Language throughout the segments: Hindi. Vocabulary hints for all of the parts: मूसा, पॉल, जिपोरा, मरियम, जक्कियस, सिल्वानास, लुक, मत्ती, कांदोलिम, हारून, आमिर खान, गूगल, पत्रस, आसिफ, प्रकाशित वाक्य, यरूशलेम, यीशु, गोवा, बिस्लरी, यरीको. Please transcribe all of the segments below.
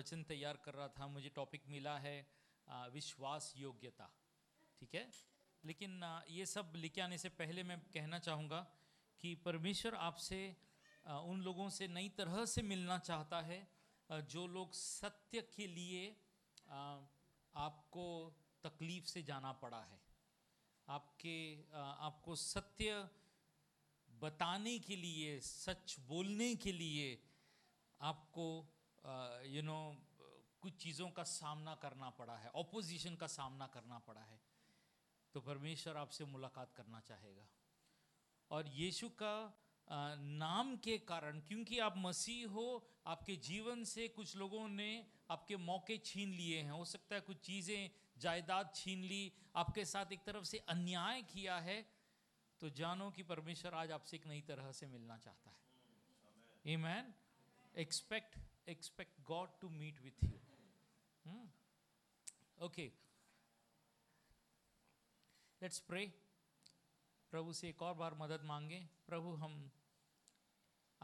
वचन तैयार कर रहा था, मुझे टॉपिक मिला है विश्वास योग्यता, ठीक है। लेकिन ये सब लिखे आने से पहले मैं कहना चाहूँगा कि परमेश्वर आपसे उन लोगों से नई तरह से मिलना चाहता है जो लोग सत्य के लिए आपको तकलीफ़ से जाना पड़ा है, आपको सत्य बताने के लिए, सच बोलने के लिए आपको कुछ चीज़ों का सामना करना पड़ा है, ऑपोजिशन का सामना करना पड़ा है। तो परमेश्वर आपसे मुलाकात करना चाहेगा और यीशु का नाम के कारण, क्योंकि आप मसीह हो, आपके जीवन से कुछ लोगों ने आपके मौके छीन लिए हैं, हो सकता है कुछ चीज़ें, जायदाद छीन ली, आपके साथ एक तरफ से अन्याय किया है। तो जानो कि परमेश्वर आज आपसे एक नई तरह से मिलना चाहता है। Amen. Expect God to meet with you. Okay, let's pray. प्रभु से एक और बार मदद मांगे। प्रभु, हम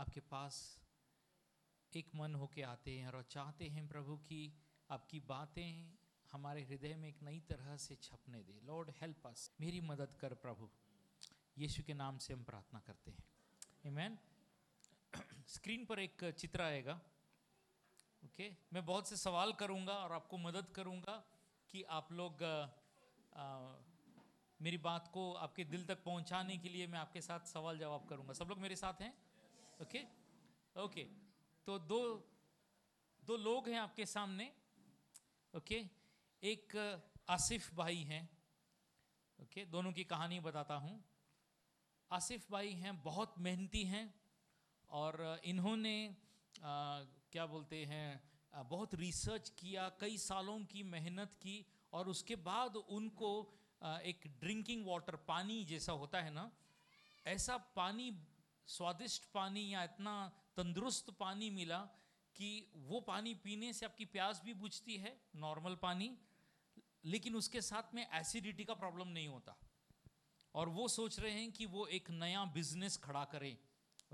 आपके पास एक मन होके आते हैं और चाहते हैं प्रभु कि आपकी बातें हमारे हृदय में एक नई तरह से छपने दे। लॉर्ड हेल्प अस, मेरी मदद कर प्रभु, यीशु के नाम से हम प्रार्थना करते हैं, आमेन। स्क्रीन पर एक चित्र आएगा, ओके। मैं बहुत से सवाल करूंगा और आपको मदद करूंगा कि आप लोग मेरी बात को आपके दिल तक पहुंचाने के लिए मैं आपके साथ सवाल जवाब करूंगा। सब लोग मेरे साथ हैं? Okay okay. तो दो लोग हैं आपके सामने, ओके। एक आसिफ भाई हैं, ओके। दोनों की कहानी बताता हूँ। आसिफ भाई हैं, बहुत मेहनती हैं और इन्होंने क्या बोलते हैं, बहुत रिसर्च किया, कई सालों की मेहनत की और उसके बाद उनको एक ड्रिंकिंग वाटर, पानी जैसा होता है ना, ऐसा पानी, स्वादिष्ट पानी या इतना तंदुरुस्त पानी मिला कि वो पानी पीने से आपकी प्यास भी बुझती है, नॉर्मल पानी, लेकिन उसके साथ में एसिडिटी का प्रॉब्लम नहीं होता। और वो सोच रहे हैं कि वो एक नया बिजनेस खड़ा करें,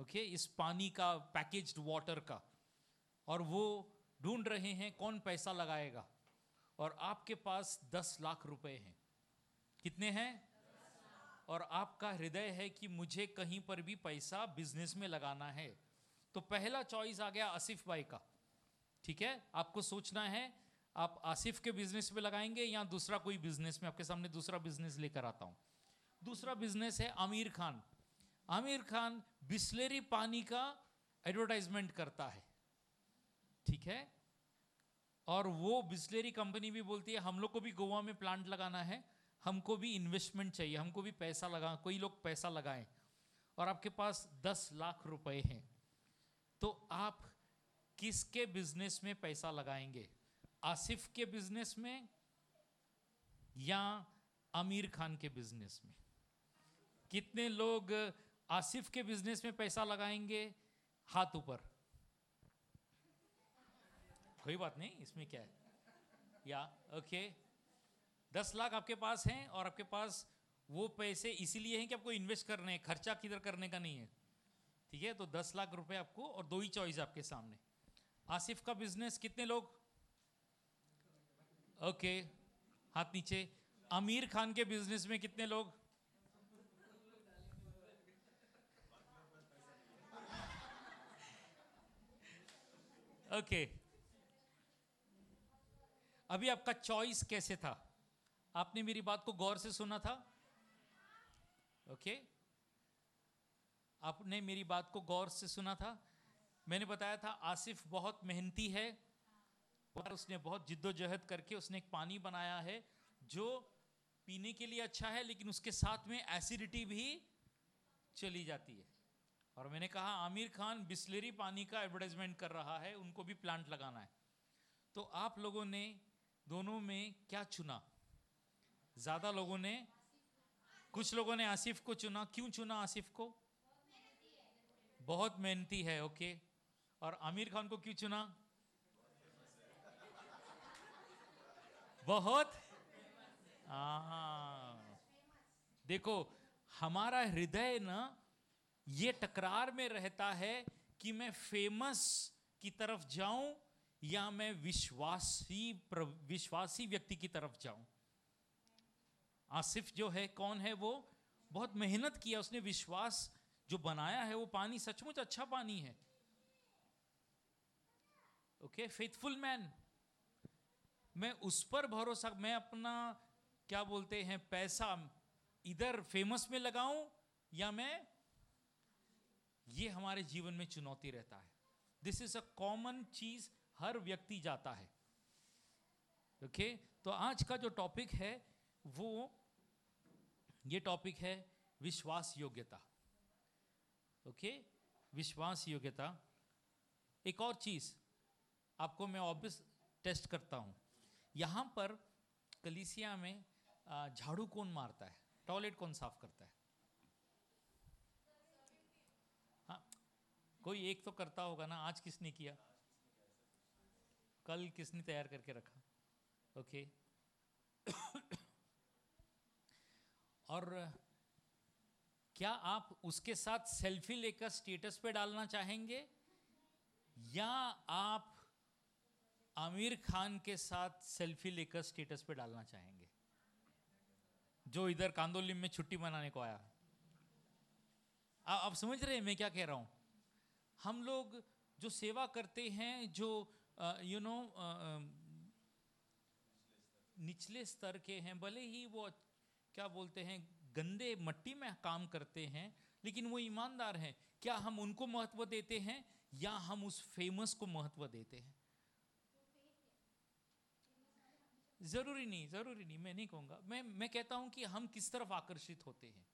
ओके, इस पानी का, पैकेज्ड वाटर का। और वो ढूंढ रहे हैं कौन पैसा लगाएगा। और आपके पास 10 लाख रुपए हैं। कितने हैं? और आपका हृदय है कि मुझे कहीं पर भी पैसा बिजनेस में लगाना है। तो पहला चॉइस आ गया आसिफ भाई का, ठीक है। आपको सोचना है आप आसिफ के बिजनेस में लगाएंगे या दूसरा कोई बिजनेस में। आपके सामने दूसरा बिजनेस लेकर आता हूँ। दूसरा बिजनेस है आमिर खान। आमिर खान बिस्लरी पानी का एडवर्टाइजमेंट करता है, ठीक है। और वो बिस्लरी कंपनी भी बोलती है हम लोग को भी गोवा में प्लांट लगाना है, हमको भी इन्वेस्टमेंट चाहिए, हमको भी पैसा लगा, कोई लोग पैसा लगाएं। और आपके पास 10 लाख रुपए हैं। तो आप किसके बिजनेस में पैसा लगाएंगे? आसिफ के बिजनेस में या आमिर खान के बिजनेस में? कितने लोग आसिफ के बिजनेस में पैसा लगाएंगे? हाथ ऊपर। कोई बात नहीं, इसमें क्या है या ओके। 10 लाख आपके पास हैं और आपके पास वो पैसे इसीलिए हैं कि आपको इन्वेस्ट करने हैं, खर्चा किधर करने का नहीं है, ठीक है। तो 10 लाख रुपए आपको, और दो ही चॉइस आपके सामने। आसिफ का बिजनेस कितने लोग? ओके, हाथ नीचे। आमिर खान के बिजनेस में कितने लोग? ओके। अभी आपका चॉइस कैसे था? आपने मेरी बात को गौर से सुना था? ओके, आपने मेरी बात को गौर से सुना था। मैंने बताया था आसिफ बहुत मेहनती है और उसने बहुत जिद्दोजहद करके उसने एक पानी बनाया है जो पीने के लिए अच्छा है, लेकिन उसके साथ में एसिडिटी भी चली जाती है। और मैंने कहा आमिर खान बिस्लरी पानी का एडवर्टाइजमेंट कर रहा है, उनको भी प्लांट लगाना है। तो आप लोगों ने दोनों में क्या चुना? ज़्यादा लोगों ने, कुछ लोगों ने आसिफ को चुना। क्यों चुना आसिफ को? बहुत मेहनती है, ओके। और आमिर खान को क्यों चुना? बहुत, हाँ। देखो, हमारा हृदय ना ये टकरार में रहता है कि मैं फेमस की तरफ जाऊं या मैं विश्वासी व्यक्ति की तरफ जाऊं। आसिफ जो है कौन है, वो बहुत मेहनत किया उसने, विश्वास जो बनाया है वो पानी सचमुच अच्छा पानी है। Okay, faithful man. मैं उस पर भरोसा, मैं अपना क्या बोलते हैं पैसा इधर फेमस में लगाऊं या मैं, ये हमारे जीवन में चुनौती रहता है। दिस इज अ कॉमन चीज, हर व्यक्ति जाता है। ओके, तो आज का जो टॉपिक है वो ये टॉपिक है विश्वास योग्यता। ओके, विश्वास योग्यता। एक और चीज आपको मैं ऑब्वियस टेस्ट करता हूं, यहाँ पर कलीसिया में झाड़ू कौन मारता है, टॉयलेट कौन साफ करता है? हाँ, कोई एक तो करता होगा ना। आज किसने किया, कल किसने तैयार करके रखा? ओके और क्या आप उसके साथ सेल्फी लेकर स्टेटस पे डालना चाहेंगे, या आप आमिर खान के साथ सेल्फी लेकर स्टेटस पे डालना चाहेंगे, जो इधर कांदोलिम में छुट्टी मनाने को आया? आप समझ रहे हैं मैं क्या कह रहा हूँ? हम लोग जो सेवा करते हैं, जो निचले स्तर के हैं, भले ही वो क्या बोलते हैं गंदे मट्टी में काम करते हैं, लेकिन वो ईमानदार हैं। क्या हम उनको महत्व देते हैं या हम उस फेमस को महत्व देते हैं? ज़रूरी नहीं, मैं नहीं कहूँगा। मैं कहता हूँ कि हम किस तरफ आकर्षित होते हैं।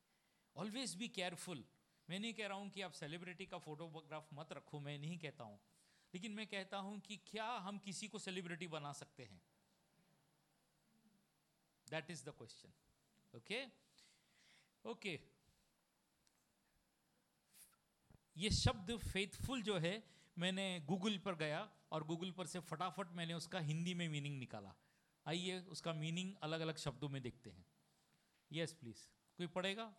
Always be careful. मैं नहीं कह रहा हूँ कि आप सेलिब्रिटी का फोटोग्राफ मत रखो, मैं नहीं कहता हूँ, लेकिन मैं कहता हूँ कि क्या हम किसी को सेलिब्रिटी बना सकते हैं? That is the question. Okay, ये शब्द फेथफुल जो है, मैंने गूगल पर गया और गूगल पर से फटाफट मैंने उसका हिंदी में मीनिंग निकाला। आइए उसका मीनिंग अलग अलग शब्दों में देखते हैं। यस प्लीज, कोई पढ़ेगा?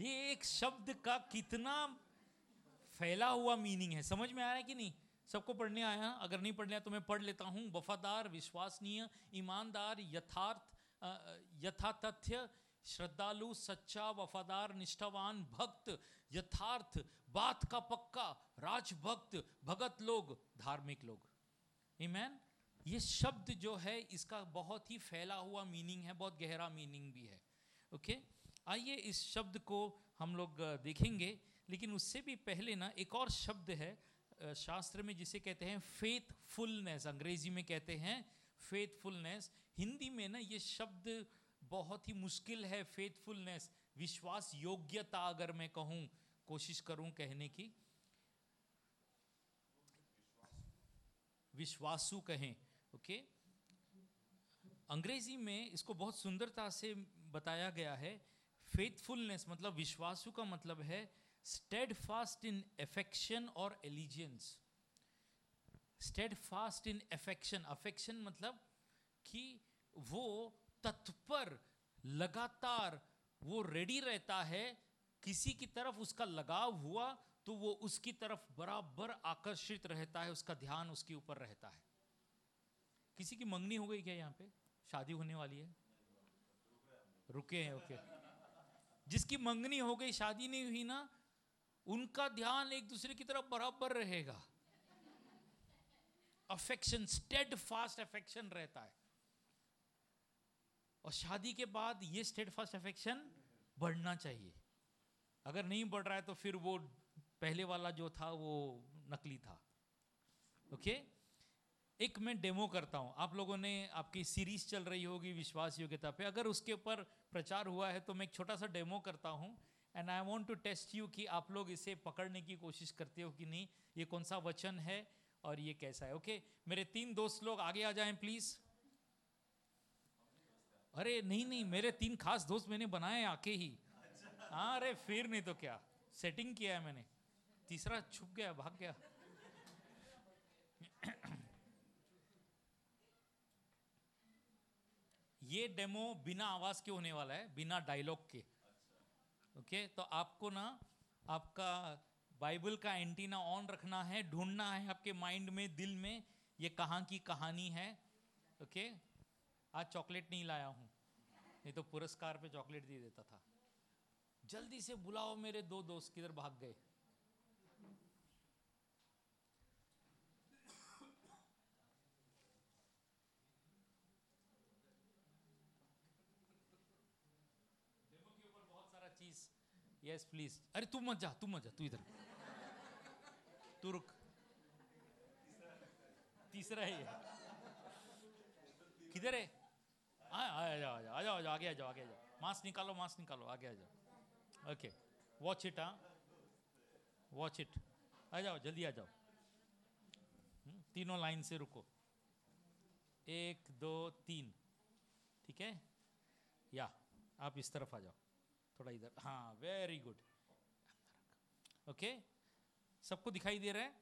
ये एक शब्द का कितना फैला हुआ मीनिंग है। समझ में आ रहा है कि नहीं? सबको पढ़ने आया? अगर नहीं पढ़ने आया तो मैं पढ़ लेता हूँ। वफादार, विश्वसनीय, ईमानदार, यथार्थ, यथातथ्य, श्रद्धालु, सच्चा, वफादार, निष्ठावान, भक्त, यथार्थ, बात का पक्का, राजभक्त, भगत लोग, धार्मिक लोग। आमीन। ये शब्द जो है इसका बहुत ही फैला हुआ मीनिंग है, बहुत गहरा मीनिंग भी है। ओके, आइए इस शब्द को हम लोग देखेंगे, लेकिन उससे भी पहले ना एक और शब्द है शास्त्र में जिसे कहते हैं फेथफुलनेस। अंग्रेजी में कहते हैं फेथफुलनेस। हिंदी में ना ये शब्द बहुत ही मुश्किल है, फेथफुलनेस, विश्वास योग्यता। अगर मैं कहूँ, कोशिश करूँ कहने की, विश्वासु कहें। ओके, अंग्रेजी में इसको बहुत सुंदरता से बताया गया है। फेथफुलनेस मतलब, विश्वासु का मतलब है steadfast in affection or allegiance। steadfast in affection, affection मतलब कि वो तत्पर, लगातार, वो रेडी रहता है। किसी की तरफ उसका लगाव हुआ तो वो उसकी तरफ बराबर आकर्षित रहता है, उसका ध्यान उसके ऊपर रहता है। किसी की मंगनी हो गई क्या यहाँ पे? शादी होने वाली है, रुके हैं। ओके, जिसकी मंगनी हो गई, शादी नहीं हुई ना, उनका ध्यान एक दूसरे की तरफ बराबर रहेगा। अफेक्शन, स्टेडफास्ट अफेक्शन रहता है। और शादी के बाद ये स्टेडफास्ट अफेक्शन बढ़ना चाहिए। अगर नहीं बढ़ रहा है तो फिर वो पहले वाला जो था वो नकली था। ओके, एक मैं डेमो करता हूँ। आप लोगों ने, आपकी सीरीज चल रही होगी विश्वास योग्यता पे, अगर उसके ऊपर प्रचार हुआ है तो मैं एक छोटा सा डेमो करता हूँ। And I want to test you कि आप लोग इसे पकड़ने की कोशिश करते हो कि नहीं, ये कौन सा वचन है और ये कैसा है। ओके, मेरे 3 दोस्त लोग आगे आ जाएं प्लीज़। अरे नहीं, मेरे 3 खास दोस्त मैंने बनाए आके ही। हाँ, अरे फिर नहीं तो क्या, सेटिंग किया है मैंने। तीसरा छुप गया, भाग गया। ये डेमो बिना आवाज़ के होने वाला है, बिना डायलॉग के। ओके, तो आपको ना आपका बाइबल का एंटीना ऑन रखना है, ढूंढना है आपके माइंड में, दिल में, ये कहाँ की कहानी है। ओके, आज चॉकलेट नहीं लाया हूँ, नहीं तो पुरस्कार पे चॉकलेट दे देता था। जल्दी से बुलाओ मेरे दो दोस्त, किधर भाग गए। यस प्लीज, अरे तू मत जा, तू इधर, तू रुक। तीसरा है ये, किधर है? आ जाओ, आगे जाओ, मास्क निकालो, आगे आ जाओ। ओके, वॉच इट, आ जाओ, जल्दी आ जाओ। तीनों लाइन से रुको, 1 2 3, ठीक है? या आप इस तरफ आ जाओ, थोड़ा इधर, हाँ, वेरी गुड। ओके, सबको दिखाई दे रहा है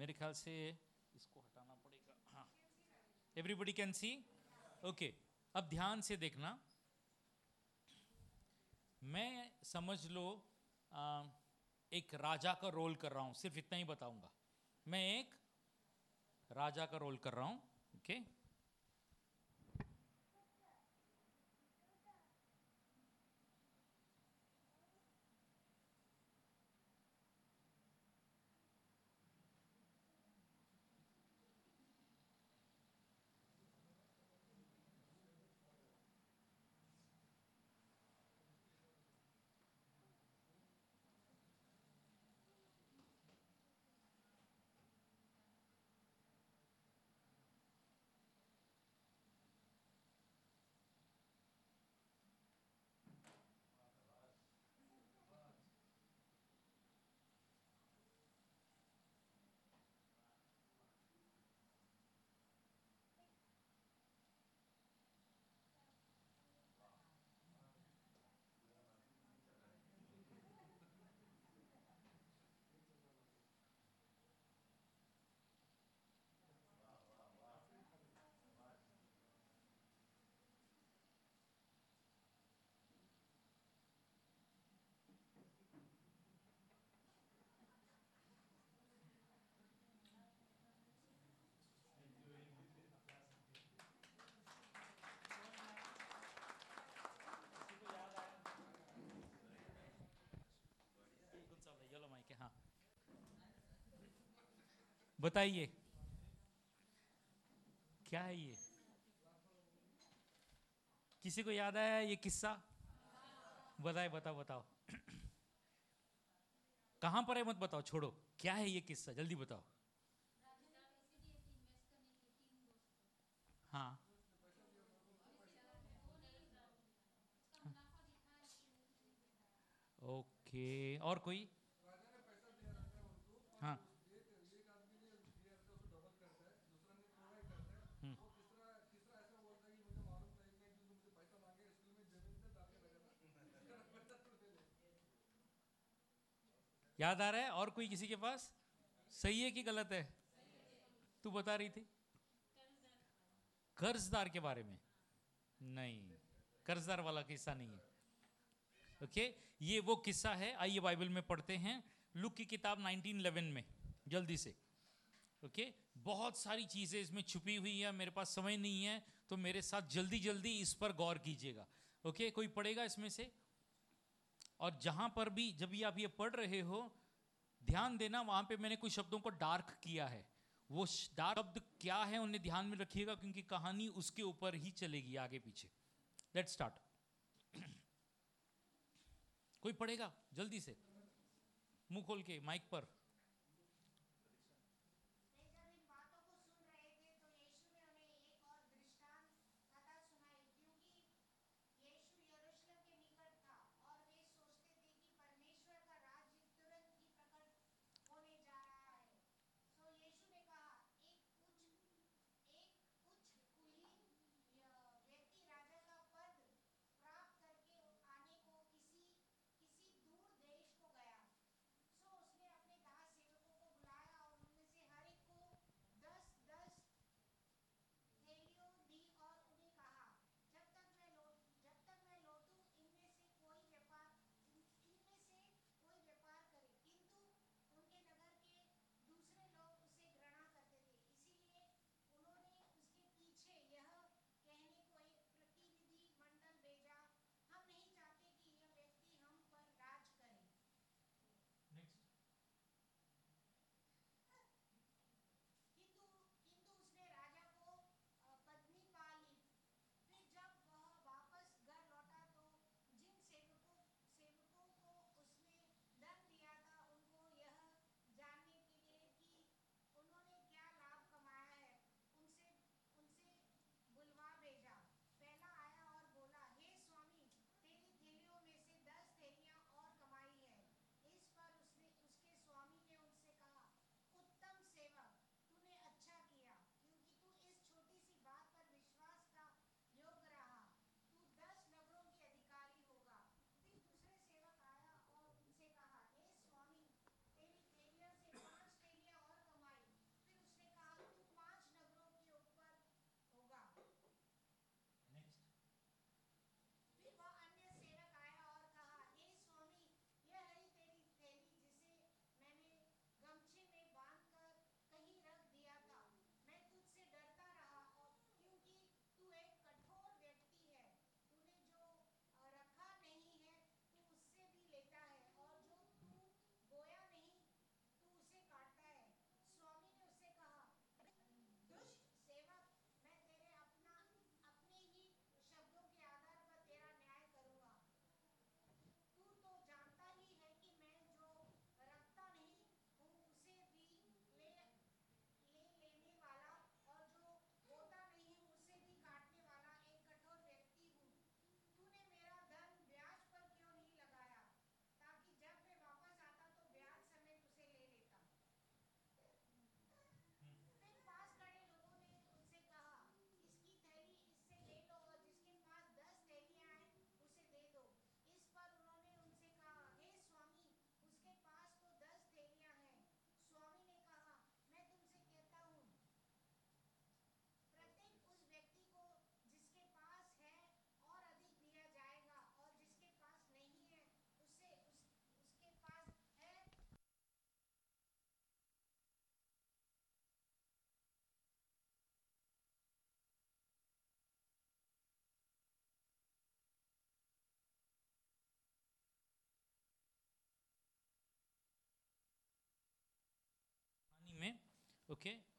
मेरे ख्याल से, इसको हटाना पड़ेगा। हाँ, एवरीबडी कैन सी। ओके, अब ध्यान से देखना। मैं समझ लो एक राजा का रोल कर रहा हूँ, सिर्फ इतना ही बताऊँगा, मैं एक राजा का रोल कर रहा हूँ। ओके, बताइए क्या है ये? किसी को याद आया ये किस्सा? बताओ। कहां पर है मत बताओ, छोड़ो, क्या है ये किस्सा, जल्दी बताओ। हाँ, ओके, और कोई? हाँ, याद आ रहा है? और कोई किसी के पास? सही है कि गलत है? तू बता रही थी कर्जदार के बारे में। नहीं, कर्जदार वाला किस्सा नहीं है। ओके, ये वो किस्सा है। आइए बाइबल में पढ़ते हैं, लुक की किताब 19:11 में, जल्दी से। ओके, बहुत सारी चीज़ें इसमें छुपी हुई है, मेरे पास समय नहीं है, तो मेरे साथ जल्दी जल्दी इस पर गौर कीजिएगा। ओके, कोई पढ़ेगा इसमें से? और जहाँ पर भी जब भी आप ये पढ़ रहे हो, ध्यान देना, वहाँ पे मैंने कुछ शब्दों को डार्क किया है। वो डार्क शब्द क्या है, उन्हें ध्यान में रखिएगा, क्योंकि कहानी उसके ऊपर ही चलेगी आगे पीछे। Let's start. कोई पढ़ेगा जल्दी से, मुंह खोल के माइक पर।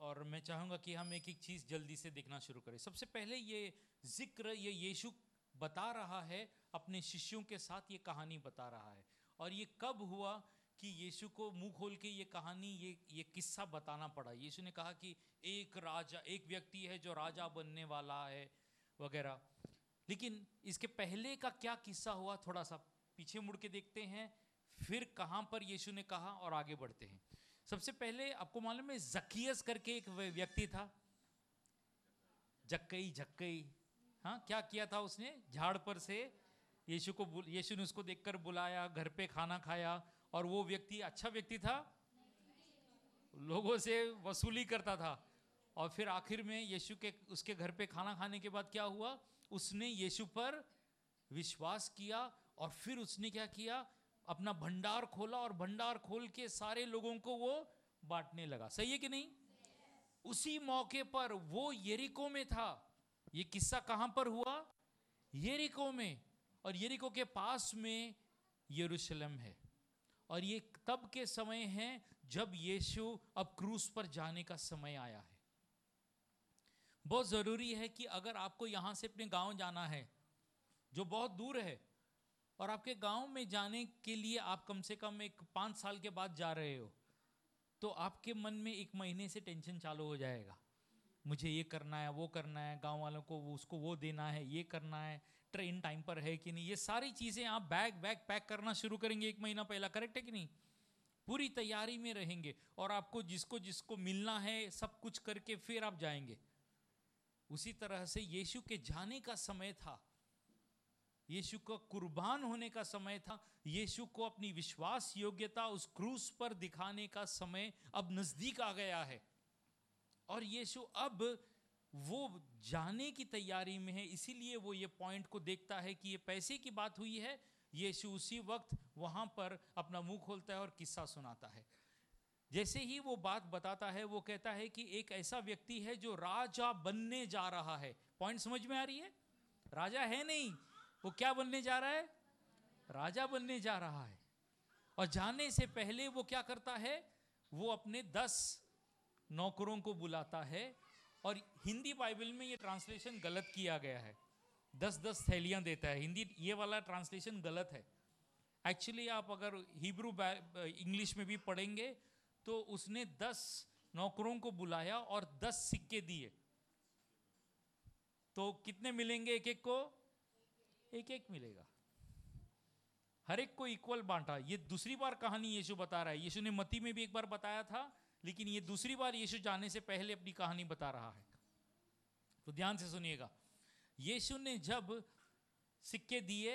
और मैं चाहूँगा कि हम एक एक चीज़ जल्दी से देखना शुरू करें। सबसे पहले ये जिक्र, ये यीशु बता रहा है, अपने शिष्यों के साथ ये कहानी बता रहा है। और ये कब हुआ कि यीशु को मुंह खोल के ये कहानी, ये किस्सा बताना पड़ा। यीशु ने कहा कि एक व्यक्ति है जो राजा बनने वाला है वगैरह। लेकिन इसके पहले का क्या किस्सा हुआ, थोड़ा सा पीछे मुड़ के देखते हैं, फिर कहाँ पर यीशु ने कहा, और आगे बढ़ते हैं। सबसे पहले आपको मालूम है जक्कियस करके एक व्यक्ति था, जक्कई, हाँ, क्या किया था उसने? झाड़ पर से यीशु ने उसको देखकर बुलाया, घर पे खाना खाया। और वो व्यक्ति अच्छा व्यक्ति था, लोगों से वसूली करता था। और फिर आखिर में यीशु के उसके घर पे खाना खाने के बाद क्या हुआ? उसने यीशु पर विश्वास किया और फिर उसने क्या किया? अपना भंडार खोला और भंडार खोल के सारे लोगों को वो बांटने लगा। सही है कि नहीं? उसी मौके पर वो यरीको में था। ये किस्सा कहाँ पर हुआ? यरीको में। और यरीको के पास में यरूशलेम है। और ये तब के समय है जब यीशु अब क्रूस पर जाने का समय आया है। बहुत ज़रूरी है कि अगर आपको यहाँ से अपने गांव जाना है जो बहुत दूर है, और आपके गांव में जाने के लिए आप कम से कम एक 5 साल के बाद जा रहे हो, तो आपके मन में 1 महीने से टेंशन चालू हो जाएगा। मुझे ये करना है, वो करना है, गांव वालों को उसको वो देना है, ये करना है, ट्रेन टाइम पर है कि नहीं, ये सारी चीज़ें। आप बैग पैक करना शुरू करेंगे 1 महीना पहला, करेक्ट है कि नहीं? पूरी तैयारी में रहेंगे और आपको जिसको जिसको मिलना है सब कुछ करके फिर आप जाएंगे। उसी तरह से यीशु के जाने का समय था, यीशु का कुर्बान होने का समय था, यीशु को अपनी विश्वास योग्यता उस क्रूस पर दिखाने का समय अब नज़दीक आ गया है। और यीशु अब वो जाने की तैयारी में है। इसीलिए वो ये पॉइंट को देखता है कि ये पैसे की बात हुई है। यीशु उसी वक्त वहाँ पर अपना मुंह खोलता है और किस्सा सुनाता है। जैसे ही वो बात बताता है, वो कहता है कि एक ऐसा व्यक्ति है जो राजा बनने जा रहा है। पॉइंट समझ में आ रही है? राजा है नहीं, वो क्या बनने जा रहा है? राजा बनने जा रहा है। और जाने से पहले वो क्या करता है? वो अपने 10 नौकरों को बुलाता है। और हिंदी बाइबल में ये ट्रांसलेशन गलत किया गया है, 10-10 थैलियाँ देता है। हिंदी ये वाला ट्रांसलेशन गलत है। एक्चुअली आप अगर हिब्रू इंग्लिश में भी पढ़ेंगे तो उसने 10 नौकरों को बुलाया और 10 सिक्के दिए। तो कितने मिलेंगे? एक एक को एक एक मिलेगा, हर एक को इक्वल बांटा। ये दूसरी बार कहानी यीशु बता रहा है। यीशु ने मत्ती में भी एक बार बताया था, लेकिन ये दूसरी बार यीशु जाने से पहले अपनी कहानी बता रहा है। तो ध्यान से सुनिएगा। यीशु ने जब सिक्के दिए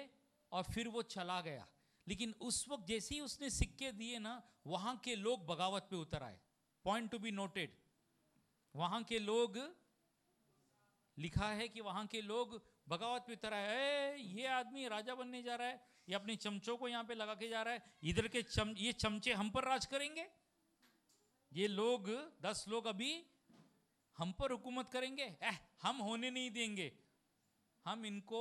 और फिर वो चला गया, लेकिन उस वक्त जैसे ही उसने सिक्के दिए ना, वहाँ के लोग बगावत पे उतर आए। पॉइंट टू बी नोटेड, वहाँ के लोग, लिखा है कि वहाँ के लोग बगावत पे उतर आए। ये आदमी राजा बनने जा रहा है, ये अपने चमचों को यहाँ पे लगा के जा रहा है, इधर के ये चमचे हम पर राज करेंगे, ये लोग 10 लोग अभी हम पर हुकूमत करेंगे, हम होने नहीं देंगे, हम इनको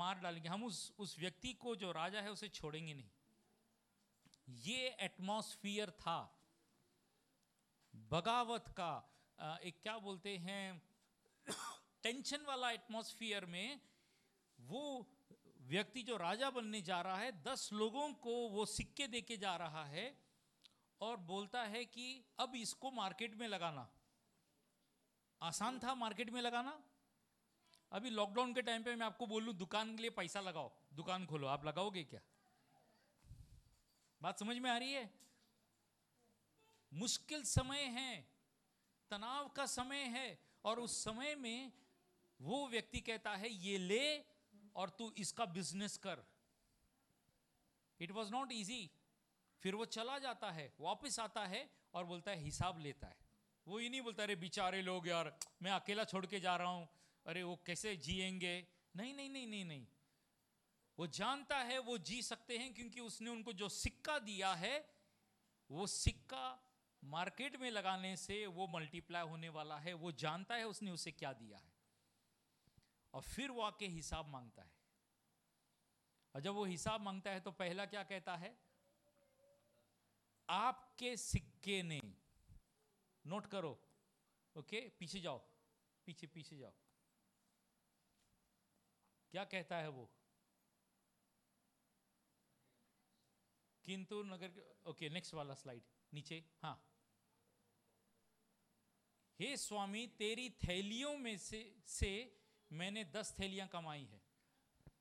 मार डालेंगे, हम उस व्यक्ति को जो राजा है उसे छोड़ेंगे नहीं। ये एटमॉस्फियर था बगावत का, एक क्या बोलते हैं, टेंशन वाला एटमॉस्फियर में वो व्यक्ति जो राजा बनने जा रहा है 10 लोगों को वो सिक्के दे के जा रहा है और बोलता है कि अब इसको मार्केट में लगाना। आसान था मार्केट में लगाना? अभी लॉकडाउन के टाइम पे मैं आपको बोलूं दुकान के लिए पैसा लगाओ, दुकान खोलो, आप लगाओगे क्या? बात समझ में आ रही है? मुश्किल समय है, तनाव का समय है। और उस समय में वो व्यक्ति कहता है ये ले और तू इसका बिजनेस कर। It was not easy. फिर वो चला जाता है, वापस आता है और बोलता है, हिसाब लेता है। वो ये नहीं बोलता अरे बेचारे लोग यार, मैं अकेला छोड़ के जा रहा हूँ, अरे वो कैसे जिएंगे। नहीं, वो जानता है वो जी सकते हैं क्योंकि उसने उनको जो सिक्का दिया है वो सिक्का मार्केट में लगाने से वो मल्टीप्लाई होने वाला है। वो जानता है उसने उसे क्या दिया है। और फिर वो आके हिसाब मांगता है। और जब वो हिसाब मांगता है तो पहला क्या कहता है? आपके सिक्के ने, नोट करो, ओके, पीछे जाओ, पीछे पीछे जाओ। क्या कहता है वो? किंतु नगर। ओके, नेक्स्ट वाला स्लाइड नीचे। हाँ, हे स्वामी, तेरी थैलियों में से मैंने 10 थैलियां कमाई है।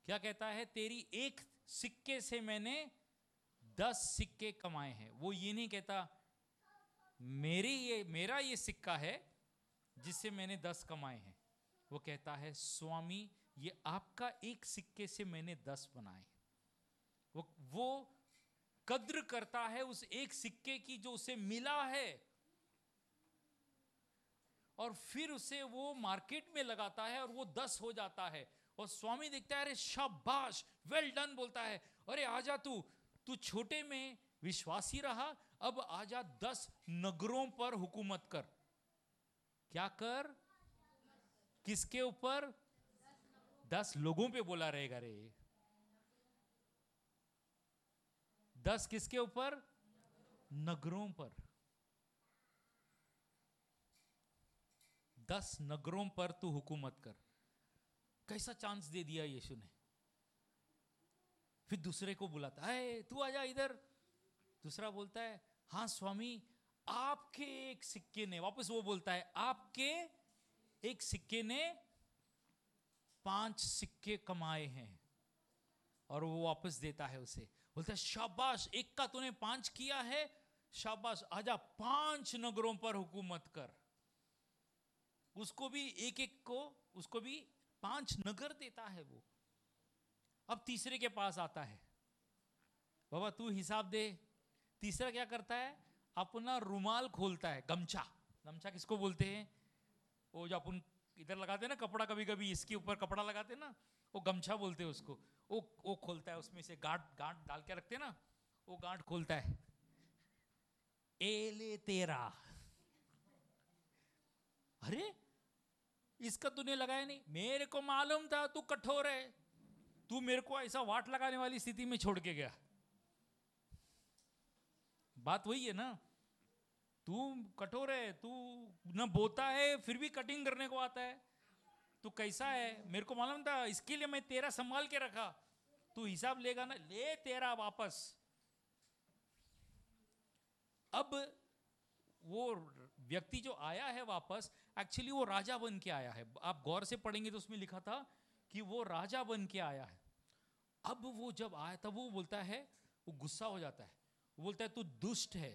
क्या कहता है? तेरी एक सिक्के से मैंने 10 सिक्के कमाए हैं। वो ये नहीं कहता मेरा ये सिक्का है जिससे मैंने 10 कमाए हैं। वो कहता है स्वामी, ये आपका एक सिक्के से मैंने 10 बनाए। वो कद्र करता है उस एक सिक्के की जो उसे मिला है, और फिर उसे वो मार्केट में लगाता है और वो 10 हो जाता है। और स्वामी देखता है, अरे शाबाश, वेल डन बोलता है। अरे आजा, तू छोटे में विश्वासी रहा, अब आजा 10 नगरों पर हुकूमत कर। क्या कर? किसके ऊपर? 10 लोगों पे बोला रहेगा रे। 10 किसके ऊपर? नगरों पर। 10 नगरों पर तू हुकूमत कर। कैसा चांस दे दिया यीशु ने। फिर दूसरे को बुलाता है, तू आजा इधर। दूसरा बोलता है, हाँ स्वामी, आपके एक सिक्के ने, वापस वो बोलता है, आपके एक सिक्के ने 5 सिक्के कमाए हैं। और वो वापस देता है उसे, बोलता है शाबाश, एक का तूने 5 किया है, शाबाश, आजा 5 नगरों पर हुकूमत कर। उसको भी एक को, उसको भी 5 नगर देता है वो। अब तीसरे के पास आता है, बाबा तू हिसाब दे। तीसरा क्या करता है? अपना रुमाल खोलता है, गमछा। गमछा किसको बोलते हैं? वो जो अपन इधर लगाते हैं ना कपड़ा, कभी कभी इसके ऊपर कपड़ा लगाते हैं ना, वो गमछा बोलते हैं उसको। वो खोलता है, उसमें से गांठ डाल के रखते हैं ना, वो गांठ खोलता है। एले तेरा, अरे इसका तूने लगाया नहीं, मेरे को मालूम था तू कठोर है, तू मेरे को ऐसा वाट लगाने वाली स्थिति में छोड़ के गया। बात वही है ना, तू कठोर है, तू न बोता है फिर भी कटिंग करने को आता है, तू कैसा है, मेरे को मालूम था, इसके लिए मैं तेरा संभाल के रखा, तू हिसाब लेगा ना, ले तेरा वापस। अब वो व्यक्ति जो आया है वापस, एक्चुअली वो राजा बन के आया है। आप गौर से पढ़ेंगे तो उसमें लिखा था कि वो राजा बन के आया है। अब वो जब आया तब वो बोलता है, वो गुस्सा हो जाता है, वो बोलता है तू दुष्ट है,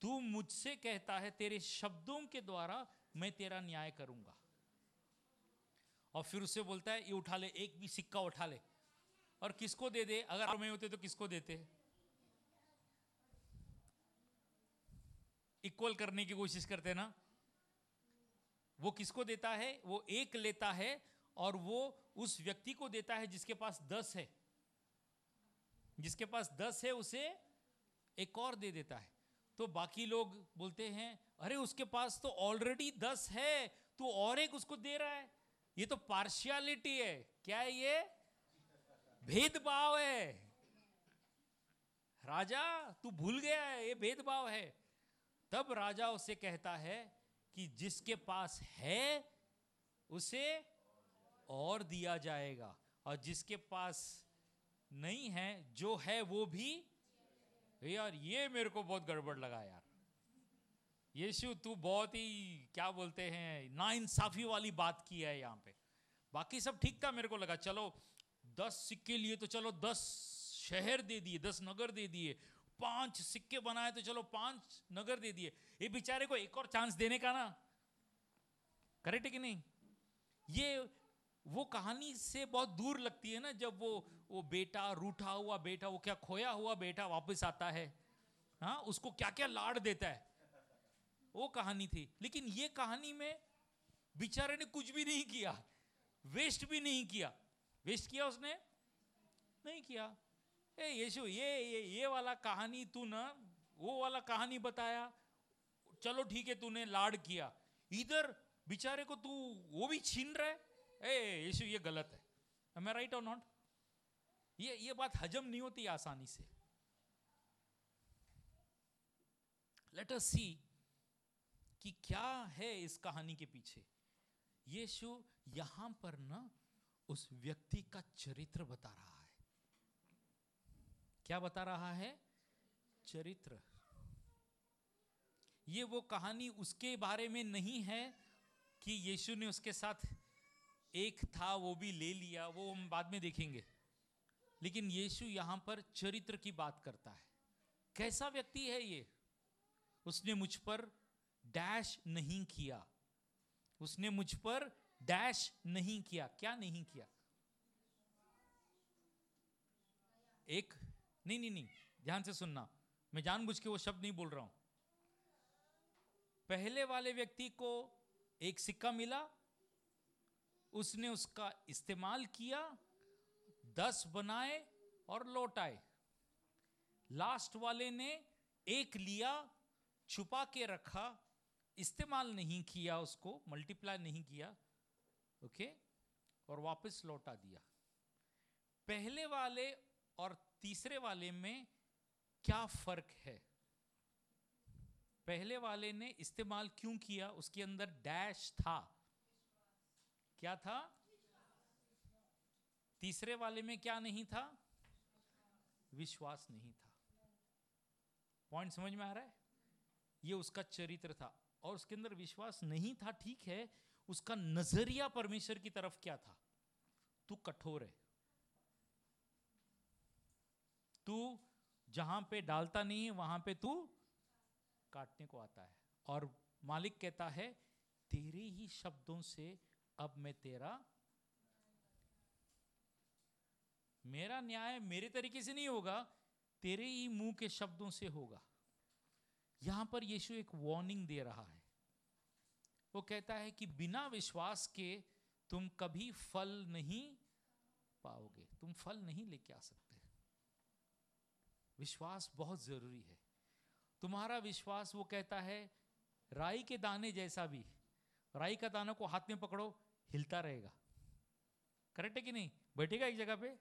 तू मुझसे कहता है तेरे शब्दों के द्वारा मैं तेरा न्याय करूंगा। और फिर उससे बोलता है ये उठा ले, एक भी सिक्का उठा ले और किसको दे दे। अगर मैं होते तो किसको देते? इक्वल करने की कोशिश करते ना। वो किसको देता है? वो एक लेता है और वो उस व्यक्ति को देता है जिसके पास 10 है। जिसके पास 10 है उसे एक और दे देता है। तो बाकी लोग बोलते हैं, अरे उसके पास तो ऑलरेडी 10 है, तू और एक उसको दे रहा है, ये तो पार्शियलिटी है। क्या है ये? भेदभाव है। राजा तू भूल गया है, ये भेदभाव है। तब राजा उसे कहता है कि जिसके पास है उसे और दिया जाएगा, और जिसके पास नहीं है, जो है वो भी। यार ये मेरे को बहुत गड़बड़ लगा यार, यीशु तू बहुत ही क्या बोलते हैं ना इंसाफी वाली बात की है यहाँ पे। बाकी सब ठीक था, मेरे को लगा चलो 10 सिक्के लिए तो चलो 10 शहर दे दिए, 10 नगर दे दिए, 5 सिक्के बनाए तो चलो 5 नगर दे दिए। ये बेचारे को एक और चांस देने का ना, करेक्ट है कि नहीं? ये वो कहानी से बहुत दूर लगती है ना, जब वो बेटा, रूठा हुआ बेटा, वो क्या खोया हुआ बेटा वापस आता है, हाँ, उसको क्या क्या लाड़ देता है। वो कहानी थी, लेकिन ये कहानी में बेचारे ने कुछ भी नहीं किया, वेस्ट भी नहीं किया। वेस्ट किया उसने? नहीं किया। ए यीशु ये वाला कहानी तू ना, वो वाला कहानी बताया, चलो ठीक है तूने लाड़ किया, इधर बेचारे को तू वो भी छीन रहा है। ए यीशु ये गलत है। Am I right or not? ये बात हजम नहीं होती आसानी से। Let us see कि क्या है इस कहानी के पीछे। यीशु यहाँ पर ना उस व्यक्ति का चरित्र बता रहा है। क्या बता रहा है? चरित्र। ये वो कहानी उसके बारे में नहीं है कि यीशु ने उसके साथ एक था वो भी ले लिया, वो हम बाद में देखेंगे। लेकिन यीशु यहाँ पर चरित्र की बात करता है। कैसा व्यक्ति है ये? उसने मुझ पर डैश नहीं किया, उसने मुझ पर डैश नहीं किया। क्या नहीं किया? एक नहीं, ध्यान से सुनना, मैं जानबूझ के वो शब्द नहीं बोल रहा हूं। पहले वाले व्यक्ति को एक सिक्का मिला, उसने उसका इस्तेमाल किया, 10 बनाए और लौट आए। लास्ट वाले ने एक लिया, छुपा के रखा, इस्तेमाल नहीं किया, उसको मल्टीप्लाई नहीं किया, ओके, और वापस लौटा दिया। पहले वाले और तीसरे वाले में क्या फर्क है? पहले वाले ने इस्तेमाल क्यों किया? उसके अंदर डैश था। क्या था? तीसरे वाले में क्या नहीं था? विश्वास नहीं था। पॉइंट समझ में आ रहा है? ये उसका चरित्र था और उसके अंदर विश्वास नहीं था, ठीक है। उसका नजरिया परमेश्वर की तरफ क्या था? तू कठोर है, तू जहां पे डालता नहीं है वहां पे तू काटने को आता है। और मालिक कहता है तेरे ही शब्दों से अब मैं तेरा, मेरा न्याय मेरे तरीके से नहीं होगा, तेरे ही मुंह के शब्दों से होगा। यहां पर यीशु एक वार्निंग दे रहा है। वो कहता है कि बिना विश्वास के तुम कभी फल नहीं पाओगे, तुम फल नहीं लेके आ सकते। विश्वास बहुत जरूरी है। तुम्हारा विश्वास, वो कहता है, राई के दाने जैसा भी। राई का दाना को हाथ में पकड़ो, हिलता रहेगा, करेक्ट है कि नहीं? बैठेगा एक जगह पे?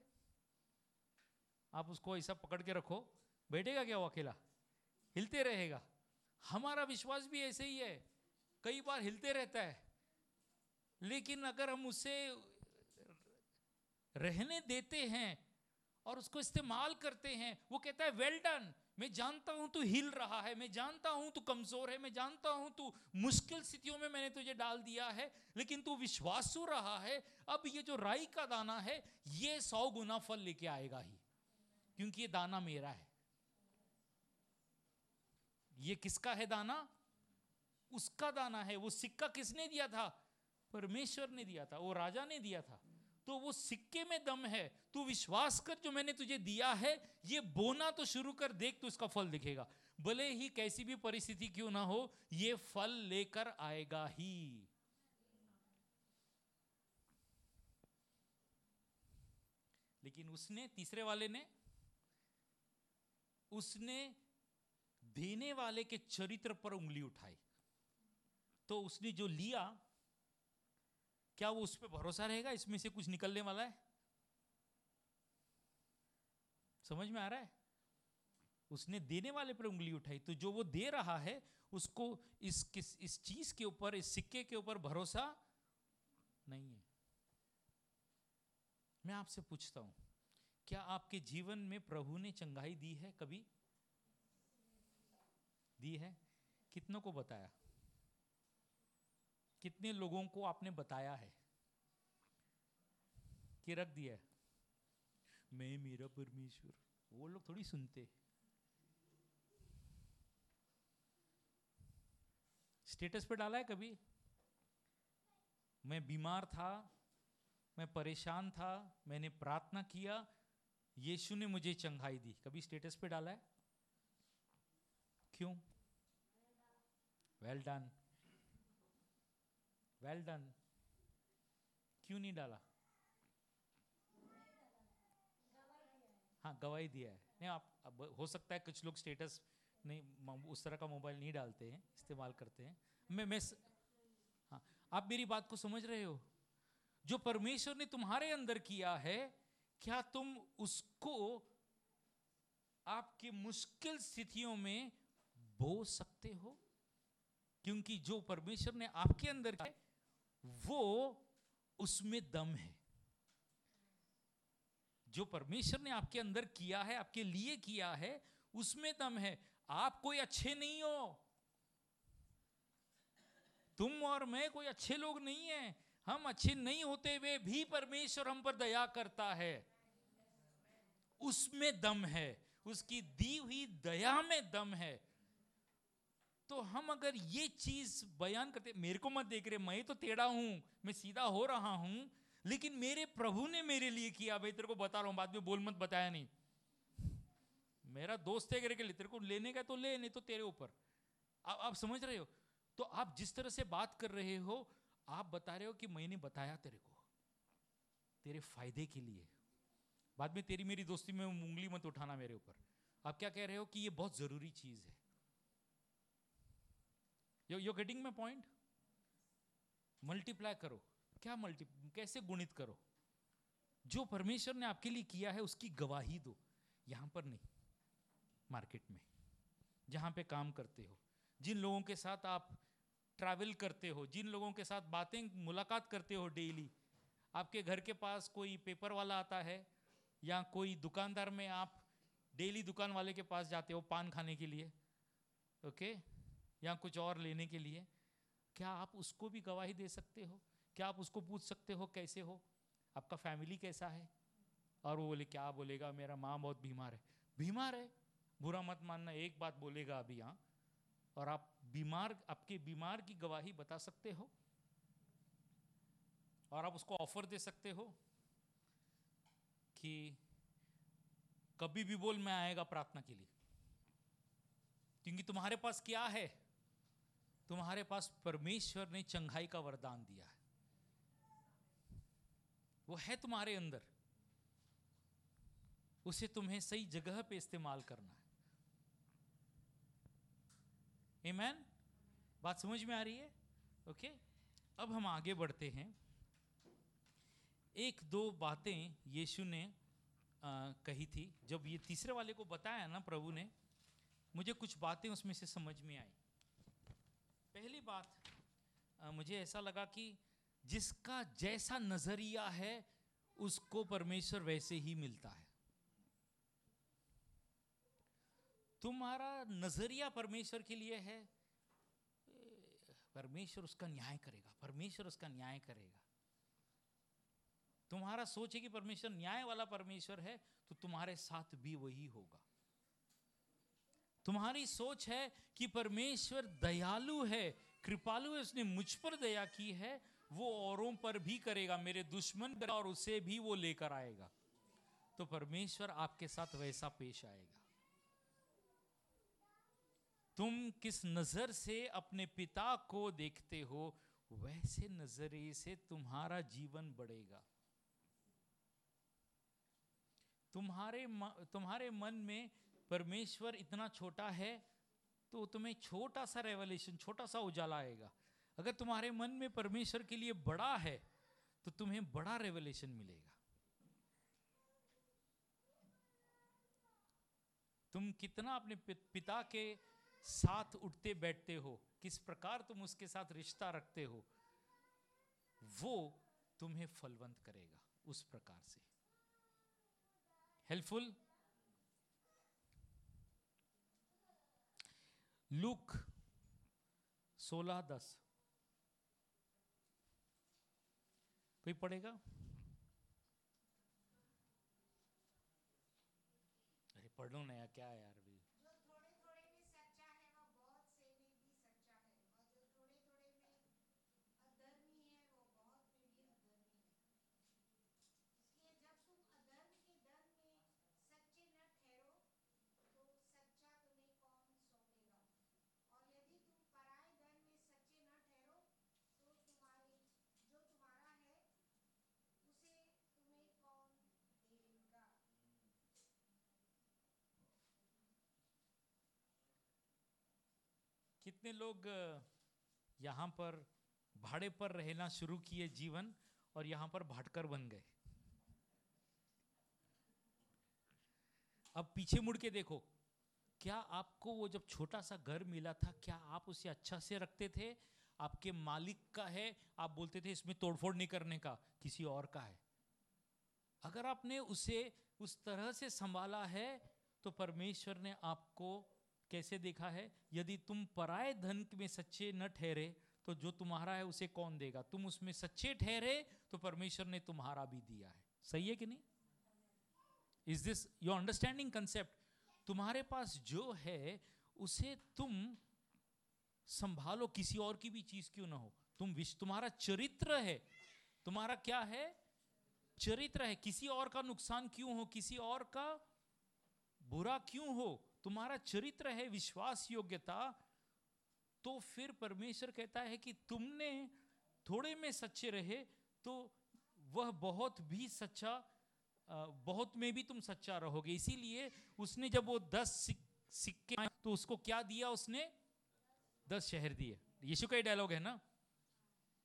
आप उसको ऐसा पकड़ के रखो, बैठेगा क्या वो अकेला? हिलते रहेगा। हमारा विश्वास भी ऐसे ही है, कई बार हिलते रहता है, लेकिन अगर हम उसे रहने देते हैं और उसको इस्तेमाल करते हैं, वो कहता है वेल डन। मैं जानता हूं तू हिल रहा है, मैं जानता हूं तू कमजोर है, मैं जानता हूं तू मुश्किल स्थितियों में मैंने तुझे डाल दिया है, लेकिन तू विश्वासु रहा है। अब ये जो राई का दाना है ये 100 गुना फल लेके आएगा ही, क्योंकि ये दाना मेरा है। ये किसका है दाना? उसका दाना है। वो सिक्का किसने दिया था? परमेश्वर ने दिया था, वो राजा ने दिया था। तो वो सिक्के में दम है। तू विश्वास कर, जो मैंने तुझे दिया है ये बोना तो शुरू कर, देख तो इसका फल दिखेगा। भले ही कैसी भी परिस्थिति क्यों ना हो, ये फल लेकर आएगा ही। लेकिन उसने, तीसरे वाले ने, उसने देने वाले के चरित्र पर उंगली उठाई, तो उसने जो लिया, क्या वो उस पर भरोसा रहेगा इसमें से कुछ निकलने वाला है? समझ में आ रहा है? उसने देने वाले पर उंगली उठाई, तो जो वो दे रहा है उसको इस चीज के ऊपर, इस सिक्के के ऊपर भरोसा नहीं है। मैं आपसे पूछता हूं, क्या आपके जीवन में प्रभु ने चंगाई दी है? कभी दी है? कितनों को बताया? कितने लोगों को आपने बताया है कि रख दिया है? मैं, मेरा परमेश्वर, वो लोग थोड़ी सुनते। स्टेटस पे डाला है कभी? मैं बीमार था, मैं परेशान था, मैंने प्रार्थना किया, यीशु ने मुझे चंगाई दी। कभी स्टेटस पे डाला है? क्यों? Well done, well done. क्यों नहीं डाला? हाँ, गवाही दिया है। नहीं, आप हो सकता है कुछ लोग स्टेटस नहीं, उस तरह का मोबाइल नहीं डालते हैं, इस्तेमाल करते हैं। मैं हाँ, आप मेरी बात को समझ रहे हो? जो परमेश्वर ने तुम्हारे अंदर किया है, क्या तुम उसको आपकी मुश्किल स्थितियों में बो सकते हो? क्योंकि जो परमेश्वर ने आपके अंदर किया वो उसमें दम है। जो परमेश्वर ने आपके अंदर किया है, आपके लिए किया है, उसमें दम है। आप कोई अच्छे नहीं हो, तुम और मैं कोई अच्छे लोग नहीं हैं। हम अच्छे नहीं होते हुए भी परमेश्वर हम पर दया करता है, उसमें दम है, उसकी दी हुई दया में दम है। तो हम अगर ये चीज बयान करते, मेरे को मत देख रहे, मैं तो टेढ़ा हूं, मैं सीधा हो रहा हूं, लेकिन मेरे प्रभु ने मेरे लिए किया। भाई तेरे को बता रहा हूं, बाद में बोल मत बताया नहीं, मेरा दोस्त है करके तेरे को लेने का तो ले, नहीं तो तेरे ऊपर। आप समझ रहे हो? तो आप जिस तरह से बात कर रहे हो, आप बता रहे हो कि मैंने बताया तेरे को तेरे फायदे के लिए, बाद में तेरी मेरी दोस्ती में उंगली मत उठाना मेरे ऊपर। आप क्या कह रहे हो कि ये बहुत जरूरी चीज है। You getting my point? Multiply करो, क्या कैसे गुणित करो? जो परमेश्वर ने आपके लिए किया है उसकी गवाही दो। यहां पर नहीं, मार्केट में, जहां पे काम करते हो, जिन लोगों के साथ आप ट्रैवल करते हो, जिन लोगों के साथ बातें मुलाकात करते हो डेली, आपके घर के पास कोई पेपर वाला आता है या कोई दुकानदार में आप डेली दुकान वाले के पास जाते हो पान खाने के लिए, ओके, या कुछ और लेने के लिए, क्या आप उसको भी गवाही दे सकते हो? क्या आप उसको पूछ सकते हो कैसे हो, आपका फैमिली कैसा है? और वो बोले, क्या बोलेगा, मेरा माँ बहुत बीमार है। बीमार है, बुरा मत मानना, एक बात बोलेगा अभी यहाँ। और आप बीमार, आपके बीमार की गवाही बता सकते हो और आप उसको ऑफर दे सकते हो कि कभी भी बोल, मैं आएगा प्रार्थना के लिए, क्योंकि तुम्हारे पास क्या है? तुम्हारे पास परमेश्वर ने चंगाई का वरदान दिया है, वो है तुम्हारे अंदर, उसे तुम्हें सही जगह पे इस्तेमाल करना है। आमेन, बात समझ में आ रही है? ओके, अब हम आगे बढ़ते हैं। एक दो बातें यीशु ने कही थी, जब ये तीसरे वाले को बताया ना प्रभु ने, मुझे कुछ बातें उसमें से समझ में आई। पहली बात, मुझे ऐसा लगा कि जिसका जैसा नजरिया है उसको परमेश्वर वैसे ही मिलता है। तुम्हारा नजरिया परमेश्वर के लिए है, परमेश्वर उसका न्याय करेगा, परमेश्वर उसका न्याय करेगा। तुम्हारा सोच है कि परमेश्वर न्याय वाला परमेश्वर है, तो तुम्हारे साथ भी वही होगा। तुम्हारी सोच है कि परमेश्वर दयालु है, कृपालु है, उसने मुझ पर दया की है, वो औरों पर भी करेगा, मेरे दुश्मन पर, और उसे भी वो लेकर आएगा, तो परमेश्वर आपके साथ वैसा पेश आएगा। तुम किस नजर से अपने पिता को देखते हो, वैसे नजरिए से तुम्हारा जीवन बढ़ेगा। तुम्हारे मन में परमेश्वर इतना छोटा है, तो तुम्हें छोटा सा रेवलेशन, छोटा सा उजाला आएगा। अगर तुम्हारे मन में परमेश्वर के लिए बड़ा है, तो तुम्हें बड़ा रेवलेशन मिलेगा। तुम कितना अपने पिता के साथ उठते बैठते हो, किस प्रकार तुम उसके साथ रिश्ता रखते हो, वो तुम्हें फलवंत करेगा उस प्रकार से। हेल्पफुल? लुक 16:10 कोई पढ़ेगा? अरे पढ़ लो ना यार, क्या है यार, भी कितने लोग यहाँ पर भाड़े पर रहना शुरू किए जीवन, और यहाँ पर भाटकर बन गए। अब पीछे मुड़ के देखो, क्या आपको वो जब छोटा सा घर मिला था, क्या आप उसे अच्छा से रखते थे? आपके मालिक का है, आप बोलते थे इसमें तोड़फोड़ नहीं करने का, किसी और का है। अगर आपने उसे उस तरह से संभाला है तो परमेश्वर ने आपको कैसे देखा है? यदि तुम पराए धन में सच्चे न ठहरे तो जो तुम्हारा है उसे कौन देगा? तुम उसमें सच्चे ठहरे तो परमेश्वर ने तुम्हारा भी दिया है। सही है कि नहीं? Is this your understanding concept? तुम्हारे पास जो है उसे तुम संभालो, किसी और की भी चीज क्यों ना हो। तुम्हारा चरित्र है, तुम्हारा क्या है? चरित्र है। किसी और का नुकसान क्यों हो, किसी और का बुरा क्यों हो, तुम्हारा चरित्र है, विश्वास योग्यता। तो फिर परमेश्वर कहता है कि तुमने थोड़े में सच्चे रहे तो वह बहुत भी सच्चा, बहुत में भी तुम सच्चा रहोगे। इसीलिए उसने जब वो 10 सिक्के आए तो उसको क्या दिया? उसने 10 शहर दिए। यीशु का ही डायलॉग है ना,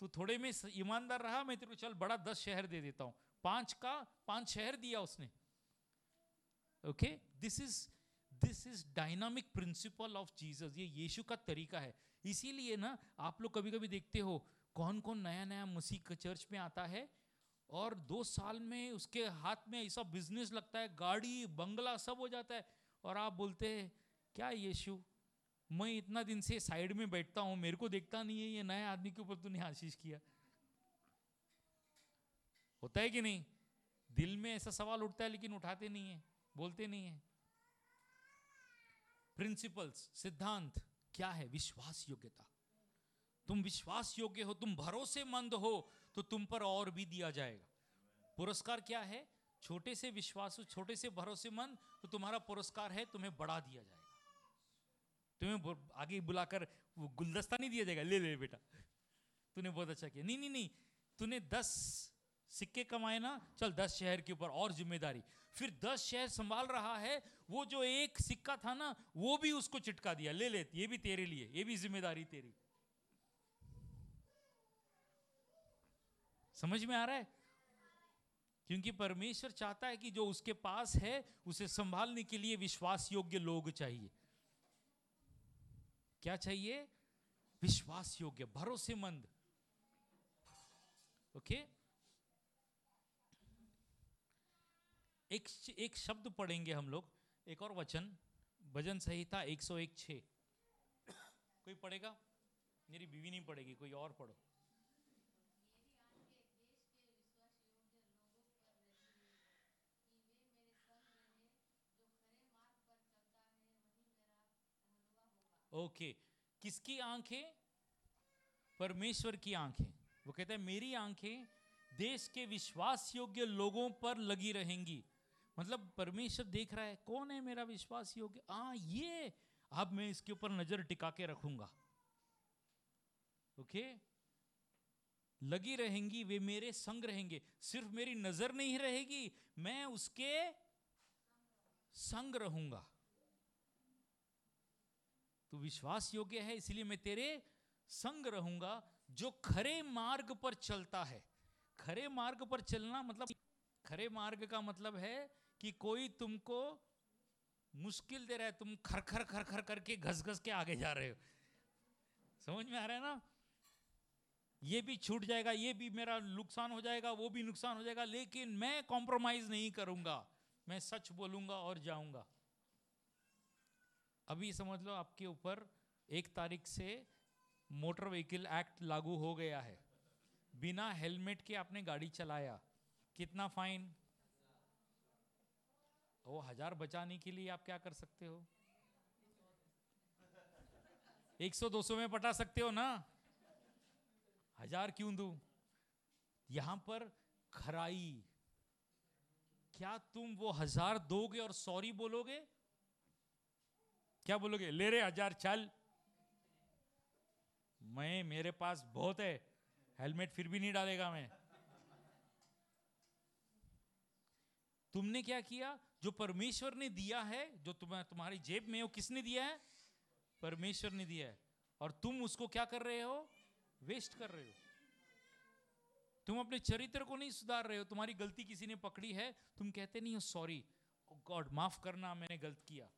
तू थोड़े में ईमानदार रहा, मैं तेरे को चल बड़ा 10 शहर दे देता हूँ। 5 का 5 शहर दिया उसने। Okay, this is dynamic principle of Jesus. ये यीशु का तरीका है। इसीलिए ना आप लोग कभी कभी देखते हो कौन कौन नया नया मसीह का चर्च में आता है और 2 साल में उसके हाथ में ऐसा बिजनेस लगता है, गाड़ी बंगला सब हो जाता है, और आप बोलते हैं क्या यीशु, मैं इतना दिन से साइड में बैठता हूँ, मेरे को देखता नहीं है, ये नए आदमी के ऊपर तूने आशीष किया। होता है कि नहीं? दिल में ऐसा सवाल उठता है लेकिन उठाते नहीं है, बोलते नहीं है। प्रिंसिपल्स, सिद्धांत क्या है? विश्वास योग्यता। तुम विश्वास योग्य हो, तुम भरोसेमंद हो तो तुम पर और भी दिया जाएगा। पुरस्कार क्या है? छोटे से विश्वास, छोटे से भरोसेमंद तो तुम्हारा पुरस्कार है, तुम्हें बड़ा दिया जाएगा। तुम्हें आगे बुलाकर वो गुलदस्ता नहीं दिया जाएगा, ले ले बेटा तूने बहुत अच्छा किया। नहीं, तूने 10 सिक्के कमाए ना, चल 10 शहर के ऊपर और जिम्मेदारी। फिर 10 शहर संभाल रहा है, वो जो 1 सिक्का था ना वो भी उसको चिटका दिया, ले ले ये भी तेरे लिए, ये भी जिम्मेदारी तेरी। समझ में आ रहा है? क्योंकि परमेश्वर चाहता है कि जो उसके पास है उसे संभालने के लिए विश्वास योग्य लोग चाहिए। क्या चाहिए? विश्वास योग्य, भरोसेमंद। ओके, एक शब्द पढ़ेंगे हम लोग, एक और वचन, भजन संहिता 101:6। कोई पढ़ेगा? मेरी बीवी नहीं पढ़ेगी, कोई और पढ़ो। ओके, किसकी आंखें? परमेश्वर की आंखें। वो कहता है मेरी आंखें देश के विश्वास योग्य लोगों पर लगी रहेंगी। मतलब परमेश्वर देख रहा है कौन है मेरा विश्वास योग्य। ये अब मैं इसके ऊपर नजर टिका के रखूंगा। ओके, लगी रहेंगी, वे मेरे संग रहेंगे। सिर्फ मेरी नजर नहीं रहेगी, मैं उसके संग रहूंगा। तू विश्वास योग्य है इसलिए मैं तेरे संग रहूंगा। जो खरे मार्ग पर चलता है, खरे मार्ग पर चलना मतलब, खरे मार्ग का मतलब है कि कोई तुमको मुश्किल दे रहा है, तुम खर खर खर खर करके घस घस के आगे जा रहे हो। समझ में आ रहा है ना? ये भी छूट जाएगा, ये भी मेरा नुकसान हो जाएगा, वो भी नुकसान हो जाएगा, लेकिन मैं कॉम्प्रोमाइज नहीं करूंगा, मैं सच बोलूंगा और जाऊंगा। अभी समझ लो आपके ऊपर 1 तारीख से मोटर व्हीकल एक्ट लागू हो गया है। बिना हेलमेट के आपने गाड़ी चलाया, कितना फाइन? 1000 बचाने के लिए आप क्या कर सकते हो? 100-200 में पटा सकते हो ना, 1000 क्यों दूं? यहां पर खराई, क्या तुम वो 1000 दोगे और सॉरी बोलोगे? क्या बोलोगे? ले रे 1000 चल, मैं मेरे पास बहुत है, हेलमेट फिर भी नहीं डालेगा मैं। तुमने क्या किया? जो परमेश्वर ने दिया है, जो तुम्हारी जेब में हो, किसने दिया है? परमेश्वर ने दिया है। और तुम उसको क्या कर रहे हो? वेस्ट कर रहे हो। तुम अपने चरित्र को नहीं सुधार रहे हो। तुम्हारी गलती किसी ने पकड़ी है, तुम कहते नहीं हो सॉरी, गॉड माफ करना मैंने गलत किया।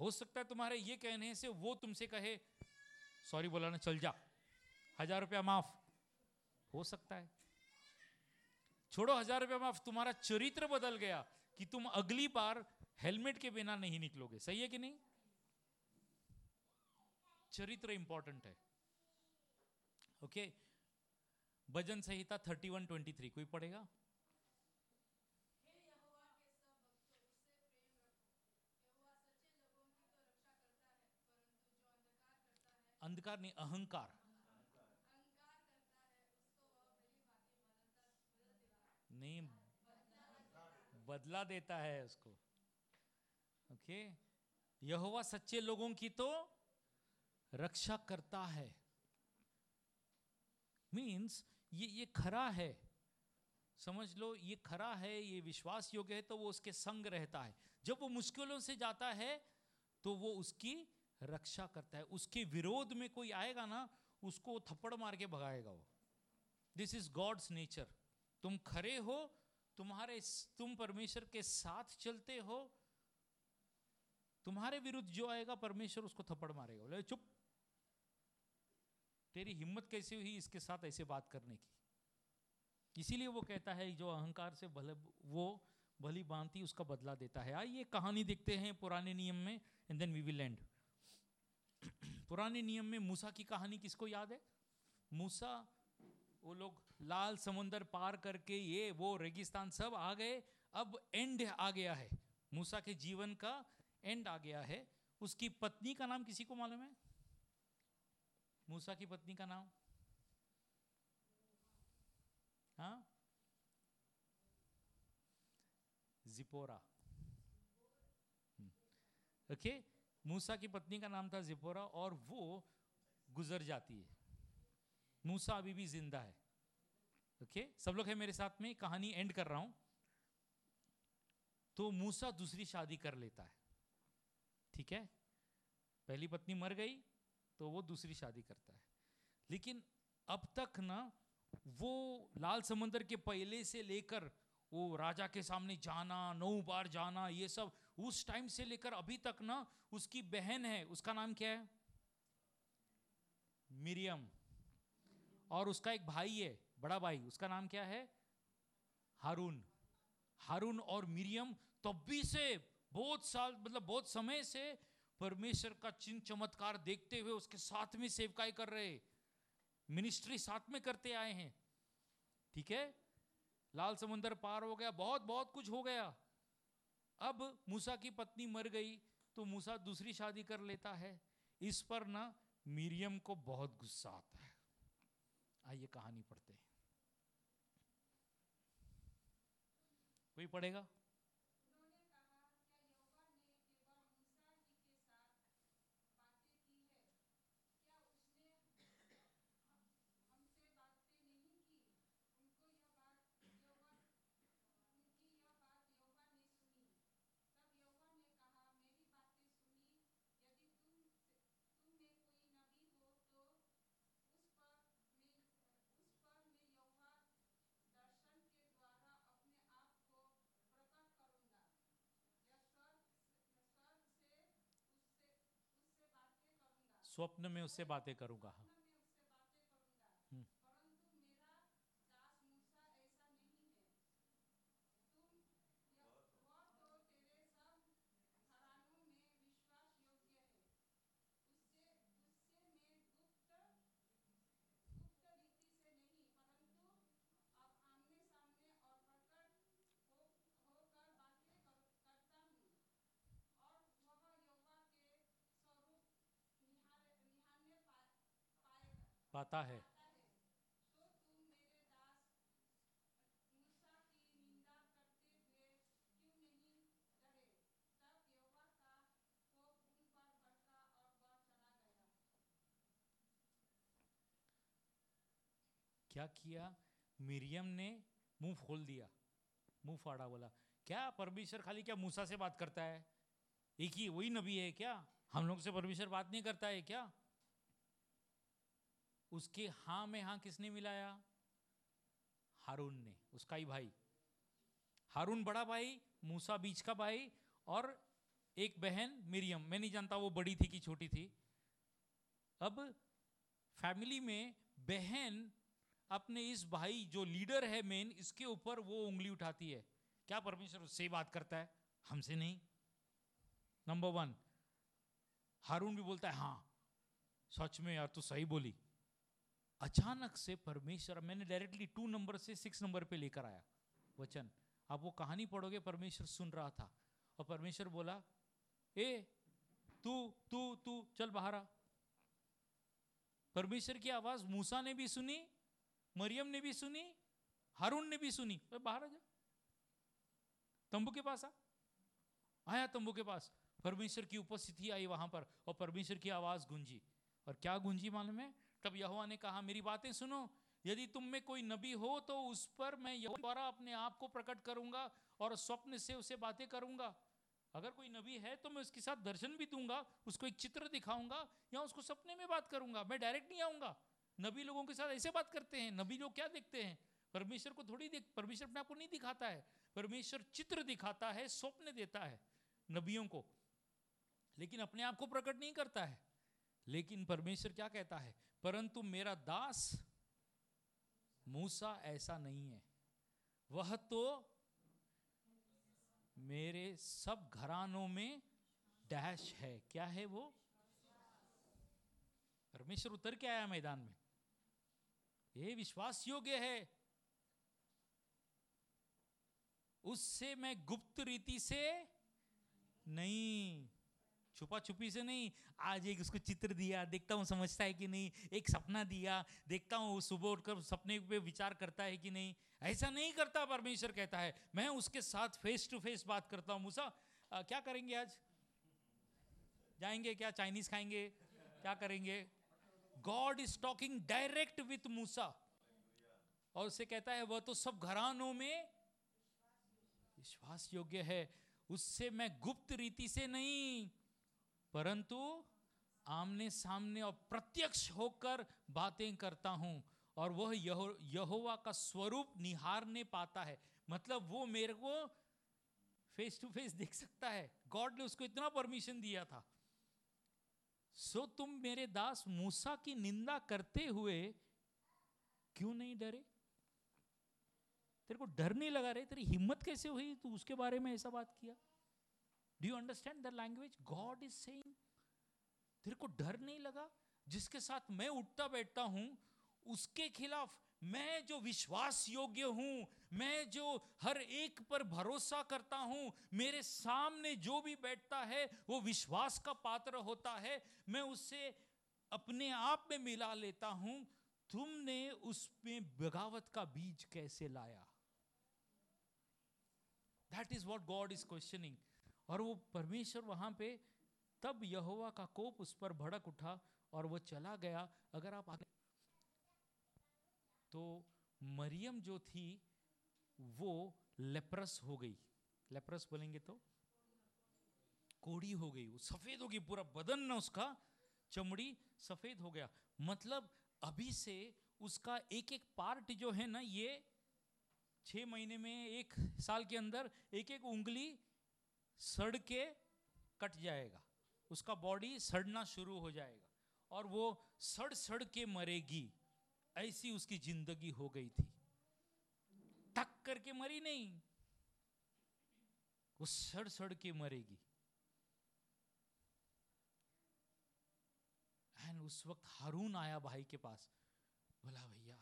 हो सकता है तुम्हारे ये कहने से वो तुमसे कहे सॉरी बोला ना, चल जा, 1000 रुपया माफ। हो सकता है, छोड़ो 1000 रुपया माफ, तुम्हारा चरित्र बदल गया कि तुम अगली बार हेलमेट के बिना नहीं निकलोगे। सही है कि नहीं? चरित्र इंपॉर्टेंट है। ओके, भजन संहिता 31:23 कोई पढ़ेगा? अंधकार नहीं, अहंकार। नहीं, बदला देता है उसको। ओके, यहोवा सच्चे लोगों की तो रक्षा करता है। मीन्स ये खरा है, समझ लो ये खरा है, ये विश्वास योग्य है, तो वो उसके संग रहता है। जब वो मुश्किलों से जाता है तो वो उसकी रक्षा करता है। उसके विरोध में कोई आएगा ना, उसको थप्पड़ मार के भगाएगा वो। This is God's nature. तुम खरे हो, तुम परमेश्वर के साथ चलते हो, तुम्हारे विरुद्ध जो आएगा परमेश्वर उसको थप्पड़ मारेगा। बोले चुप, तेरी हिम्मत कैसे हुई इसके साथ ऐसे बात करने की। इसीलिए वो कहता है जो अहंकार से वो भली भांति उसका बदला देता है। आइए कहानी देखते हैं पुराने नियम में, and then we will end. पुराने नियम में मूसा की कहानी किसको याद है? मूसा, वो लोग लाल समुंदर पार करके ये वो रेगिस्तान सब आ गए। अब एंड आ गया है, मूसा के जीवन का एंड आ गया है। उसकी पत्नी का नाम किसी को मालूम है? मूसा की पत्नी का नाम? हाँ, जिपोरा। ओके, मूसा की पत्नी का नाम था जिपोरा, और वो गुजर जाती है। मूसा अभी भी जिंदा है। ओके, सब लोग है मेरे साथ में? कहानी एंड कर रहा हूं। तो मूसा दूसरी शादी कर लेता है, ठीक है? पहली पत्नी मर गई तो वो दूसरी शादी करता है। लेकिन अब तक ना वो लाल समंदर के पहले से लेकर वो राजा के सामने जाना, 9 बार जाना, ये सब उस टाइम से लेकर अभी तक ना, उसकी बहन है, उसका नाम क्या है? मरियम। और उसका एक भाई है, बड़ा भाई, उसका नाम क्या है? हारून। हारून और मरियम तब भी से बहुत साल, मतलब बहुत समय से परमेश्वर का चिन्ह चमत्कार देखते हुए उसके साथ में सेवकाई कर रहे, मिनिस्ट्री साथ में करते आए हैं, ठीक है? लाल समुंदर पार हो गया, बहुत बहुत कुछ हो गया। अब मूसा की पत्नी मर गई तो मूसा दूसरी शादी कर लेता है। इस पर ना मरियम को बहुत गुस्सा आता है। आइए कहानी पढ़ते हैं। कोई पढ़ेगा? स्वप्न में उससे बातें करूंगा। पाता है, क्या किया मरियम ने? मुंह खोल दिया, मुंह फाड़ा, बोला क्या परमेश्वर खाली क्या मूसा से बात करता है? एक ही वही नबी है क्या? हम लोग से परमेश्वर बात नहीं करता है क्या? उसके हाँ में हाँ किसने मिलाया? हारून ने, उसका ही भाई। हारून बड़ा भाई, मूसा बीच का भाई, और एक बहन मरियम, मैं नहीं जानता वो बड़ी थी कि छोटी थी। अब फैमिली में बहन अपने इस भाई जो लीडर है मेन, इसके ऊपर वो उंगली उठाती है। क्या परमेश्वर उससे बात करता है, हमसे नहीं? नंबर वन, हारून भी बोलता है हाँ सच में यार तू सही बोली। अचानक से परमेश्वर, मैंने डायरेक्टली 2 नंबर से 6 नंबर पे लेकर आया वचन। आप वो कहानी पढ़ोगे, परमेश्वर सुन रहा था और परमेश्वर बोला ए तू तू तू चल बाहर आ। परमेश्वर की आवाज़ मूसा ने भी सुनी, मरियम ने भी सुनी, हारून ने भी सुनी। बाहर आ जा, तंबू के पास आ। आया तंबू के पास, परमेश्वर की उपस्थिति आई वहां पर और परमेश्वर की आवाज़ गूंजी। और क्या गूंजी मालूम है? तब यहोवा ने कहा मेरी बातें सुनो, यदि तुम में कोई नबी हो तो उस पर मैं यहोवा द्वारा अपने आप को प्रकट करूंगा और स्वप्न से उसे बातें करूंगा। अगर कोई नबी है तो मैं उसके साथ दर्शन भी दूंगा, उसको एक चित्र दिखाऊंगा या उसको सपने में बात करूंगा। मैं डायरेक्ट नहीं आऊंगा। नबी लोगों के साथ ऐसे बात करते हैं। नबी लोग क्या देखते हैं? परमेश्वर को थोड़ी देख, परमेश्वर अपने आप को नहीं दिखाता है। परमेश्वर चित्र दिखाता है, स्वप्न देता है नबियों को, लेकिन अपने आप को प्रकट नहीं करता है। लेकिन परमेश्वर क्या कहता है, परंतु मेरा दास मूसा ऐसा नहीं है, वह तो मेरे सब घरानों में डैश है। क्या है वो? परमेश्वर उतर के आया मैदान में, ये विश्वास योग्य है, उससे मैं गुप्त रीति से नहीं, छुपा छुपी से नहीं। आज एक उसको चित्र दिया, देखता हूँ समझता है कि नहीं, एक सपना दिया, देखता हूँ सुबह उठकर सपने पे विचार करता है कि नहीं। ऐसा नहीं करता। परमेश्वर कहता है मैं उसके साथ फेस टू फेस बात करता हूँ। मूसा क्या करेंगे, आज जाएंगे क्या, चाइनीज खाएंगे, क्या करेंगे? God is talking direct with मूसा और उसे कहता है वह तो सब घरानों में विश्वास योग्य है, उससे मैं गुप्त रीति से नहीं परंतु आमने सामने और प्रत्यक्ष होकर बातें करता हूँ। और वह यहोवा का स्वरूप निहारने पाता है। मतलब वो मेरे को फेस टू फेस देख सकता है। गॉड ने उसको इतना परमिशन दिया था। सो तुम मेरे दास मूसा की निंदा करते हुए क्यों नहीं डरे? तेरे को डर नहीं लगा रहे, तेरी हिम्मत कैसे हुई तू उसके बारे में ऐसा बात किया? Do you understand the language? God is saying, तेरे को डर नहीं लगा? जिसके साथ मैं उठता बैठता हूं उसके खिलाफ मैं जो विश्वास योग्य हूं, मैं जो हर एक पर भरोसा करता हूं, मेरे सामने जो भी बैठता है वो विश्वास का पात्र होता है, मैं उसे अपने आप में मिला लेता हूं। तुमने उसमें बगावत का बीज कैसे लाया? That is what God is questioning. और वो परमेश्वर वहाँ पे, तब यहोवा का कोप उस पर भड़क उठा और वो चला गया। अगर आप आगे तो मरियम जो थी वो लेप्रस हो गई, लेप्रस बोलेंगे तो कोढ़ी हो गई, वो सफ़ेद हो गई, पूरा बदन ना उसका चमड़ी सफ़ेद हो गया। मतलब अभी से उसका एक एक पार्ट जो है ना, ये 6 महीने में, 1 साल के अंदर एक एक उंगली सड़ के कट जाएगा, उसका बॉडी सड़ना शुरू हो जाएगा और वो सड़ सड़ के मरेगी। ऐसी उसकी जिंदगी हो गई थी। टक करके मरी नहीं, वो सड़ सड़ के मरेगी। एंड उस वक्त हारून आया भाई के पास, बोला भैया।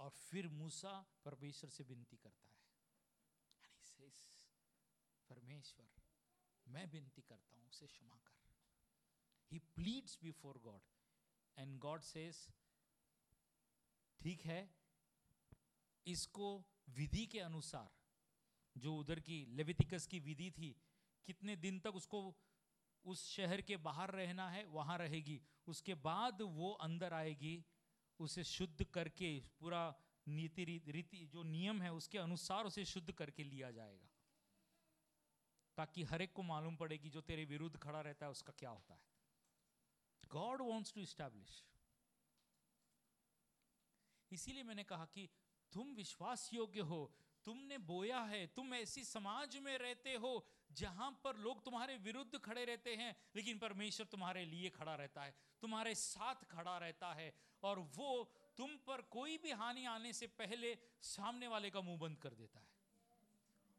और फिर मूसा परमेश्वर से विनती करता है, परमेश्वर मैं विनती करता हूं उसे क्षमा कर। He pleads before God and God says ठीक है, इसको विधि के अनुसार जो उधर की लेवितिकस की विधि थी, कितने दिन तक उसको उस शहर के बाहर रहना है, वहां रहेगी, उसके बाद वो अंदर आएगी, उसे शुद्ध करके पूरा नीति रीति जो नियम है उसके अनुसार उसे शुद्ध करके लिया जाएगा ताकि हर एक को मालूम पड़े कि जो तेरे विरुद्ध खड़ा रहता है उसका क्या होता है। God wants to establish. इसीलिए मैंने कहा कि तुम विश्वास योग्य हो, तुमने बोया है, तुम ऐसी समाज में रहते हो जहां पर लोग तुम्हारे विरुद्ध खड़े रहते हैं, लेकिन परमेश्वर तुम्हारे लिए खड़ा रहता है, तुम्हारे साथ खड़ा रहता है, और वो तुम पर कोई भी हानि आने से पहले सामने वाले का मुंह बंद कर देता है,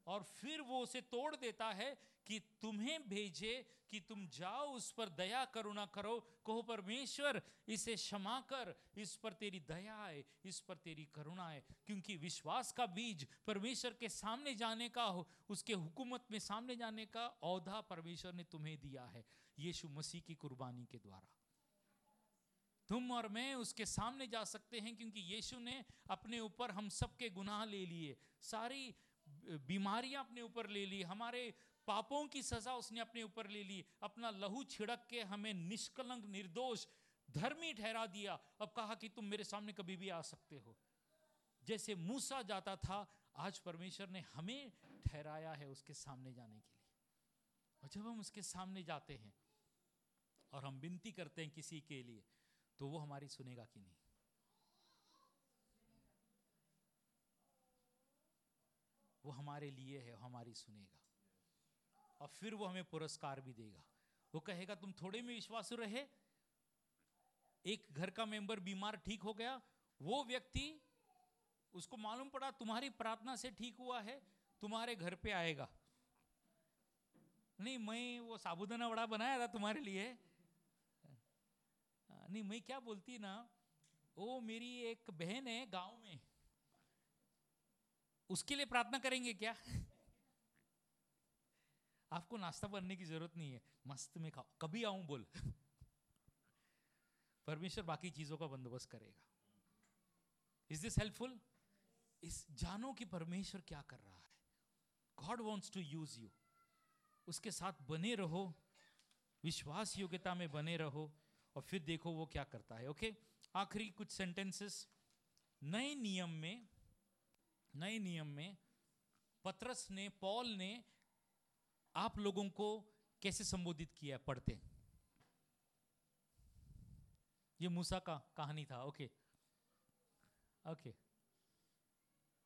और फिर वो उसे तोड़ देता है कि तुम्हें भेजे कि तुम जाओ, उस पर दया करुणा करो, कहो परमेश्वर इसे क्षमा कर, इस पर तेरी दया आए, इस पर तेरी करुणा आए। क्योंकि विश्वास का बीज परमेश्वर के सामने जाने का हो, उसके हुकूमत में सामने जाने का औहदा परमेश्वर ने तुम्हें दिया है यीशु मसीह की कुर्बानी के द्वारा। तुम और मैं उसके सामने जा सकते हैं क्योंकि यीशु ने अपने ऊपर हम सब के गुनाह ले लिए, सारी बीमारियां अपने ऊपर ले ली, हमारे पापों की सजा उसने अपने ऊपर ले ली, अपना लहू छिड़क के हमें निष्कलंक निर्दोष धर्मी ठहरा दिया। अब कहा कि तुम मेरे सामने कभी भी आ सकते हो। जैसे मूसा जाता था, आज परमेश्वर ने हमें ठहराया है उसके सामने जाने के लिए। और जब हम उसके सामने जाते हैं और हम विनती करते हैं किसी के लिए, तो वो हमारी सुनेगा कि नहीं। वो हमारे लिए है, हमारी सुनेगा, और फिर वो हमें पुरस्कार भी देगा। वो कहेगा तुम थोड़े में विश्वासु रहे। एक घर का मेंबर बीमार ठीक हो गया, वो व्यक्ति उसको मालूम पड़ा तुम्हारी प्रार्थना से ठीक हुआ है, तुम्हारे घर पे आएगा। नहीं मैं वो साबुदाना वड़ा बनाया था तुम्हारे लिए, नहीं मैं क्या बोलती ना, वो मेरी एक बहन है गाँव में, उसके लिए प्रार्थना करेंगे क्या? आपको नाश्ता बनने की जरूरत नहीं है, मस्त में खाओ, कभी आऊं बोल। परमेश्वर बाकी चीजों का बंदोबस्त करेगा। Is this helpful? इस जानो कि परमेश्वर क्या कर रहा है। God wants to use you. उसके साथ बने रहो, विश्वास योग्यता में बने रहो, और फिर देखो वो क्या करता है। ओके, आखिरी कुछ सेंटेंसेस। नए नियम में पत्रस ने, पॉल ने आप लोगों को कैसे संबोधित किया पढ़ते हैं। ये मूसा का कहानी था। ओके,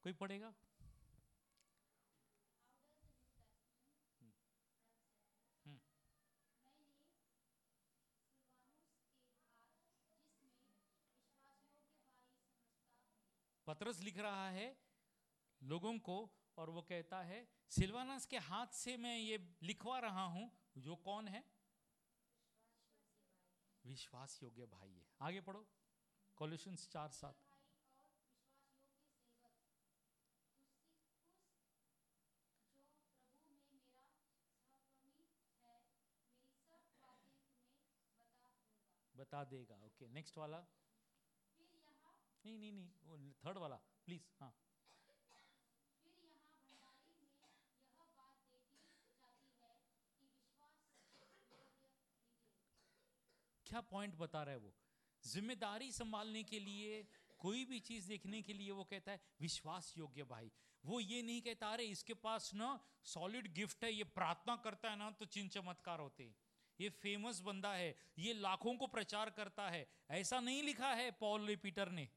कोई पढ़ेगा? पत्रस लिख रहा है लोगों को, और वो कहता है सिल्वानास के हाथ से मैं ये लिखवा रहा हूं, जो कौन है? विश्वास योग्य भाई है। आगे पढ़ो, कोलोसियंस 4:7। बता देगा। ओके, नेक्स्ट वाला नहीं, थर्ड वाला प्लीज। हाँ, क्या पॉइंट बता रहा है वो? जिम्मेदारी संभालने के लिए, कोई भी चीज देखने के लिए वो कहता है विश्वास योग्य भाई। वो ये नहीं कहता अरे इसके पास ना सॉलिड गिफ्ट है, ये प्रार्थना करता है ना तो चिन्ह चमत्कार होते हैं, ये फेमस बंदा है, ये लाखों को प्रचार करता है। ऐसा नहीं लिखा है पॉल ने, पीटर ने।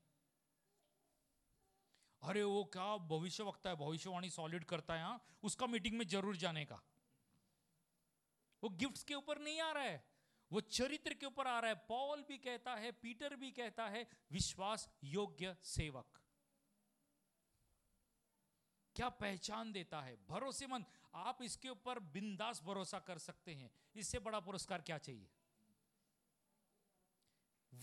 अरे वो क्या भविष्यवक्ता है, भविष्यवाणी सॉलिड करता है, हाँ उसका मीटिंग में जरूर जाने का। वो गिफ्ट्स के ऊपर नहीं आ रहा है, वो चरित्र के ऊपर आ रहा है। पॉल भी कहता है, पीटर भी कहता है, विश्वास योग्य सेवक। क्या पहचान देता है? भरोसेमंद। आप इसके ऊपर बिंदास भरोसा कर सकते हैं, इससे बड़ा पुरस्कार क्या चाहिए?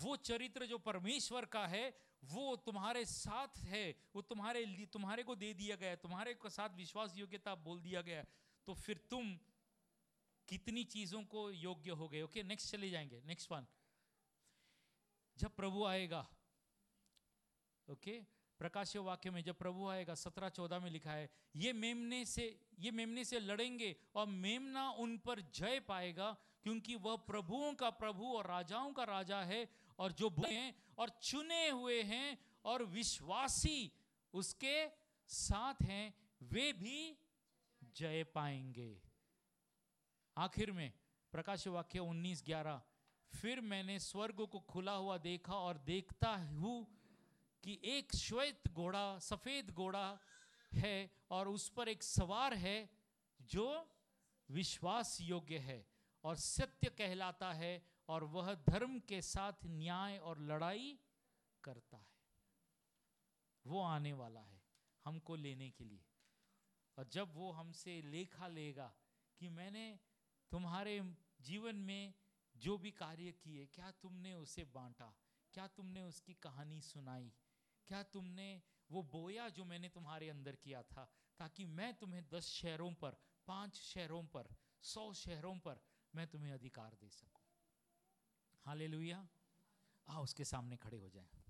वो चरित्र जो परमेश्वर का है वो तुम्हारे साथ है, वो तुम्हारे लिए, तुम्हारे को दे दिया गया है, तुम्हारे को साथ विश्वास योग्यता बोल दिया गया है। तो फिर तुम कितनी चीजों को योग्य हो गए। ओके, नेक्स्ट चले जाएंगे, नेक्स्ट वन। जब प्रभु आएगा, ओके, प्रकाशित वाक्य में जब प्रभु आएगा 17:14 में लिखा है ये मेमने से लड़ेंगे और मेमना उन पर जय पाएगा, क्योंकि वह प्रभुओं का प्रभु और राजाओं का राजा है, और जो बुलाए हैं और चुने हुए हैं और विश्वासी उसके साथ हैं वे भी जय पाएंगे। आखिर में प्रकाशित वाक्य 19:11, फिर मैंने स्वर्ग को खुला हुआ देखा और देखता हूँ कि एक श्वेत घोड़ा, सफेद घोड़ा है, और उस पर एक सवार है जो विश्वास योग्य है और सत्य कहलाता है और वह धर्म के साथ न्याय और लड़ाई करता है। वो आने वाला है हमको लेने के लिए, और जब वो हमसे लेखा लेगा कि मैंने तुम्हारे जीवन में जो भी कार्य किए, क्या तुमने उसे बांटा, क्या तुमने उसकी कहानी सुनाई, क्या तुमने वो बोया जो मैंने तुम्हारे अंदर किया था, ताकि मैं तुम्हें 10 शहरों पर, 5 शहरों पर, 100 शहरों पर मैं तुम्हें अधिकार दे सकूं। हालेलुया। आओ उसके सामने खड़े हो जाएं।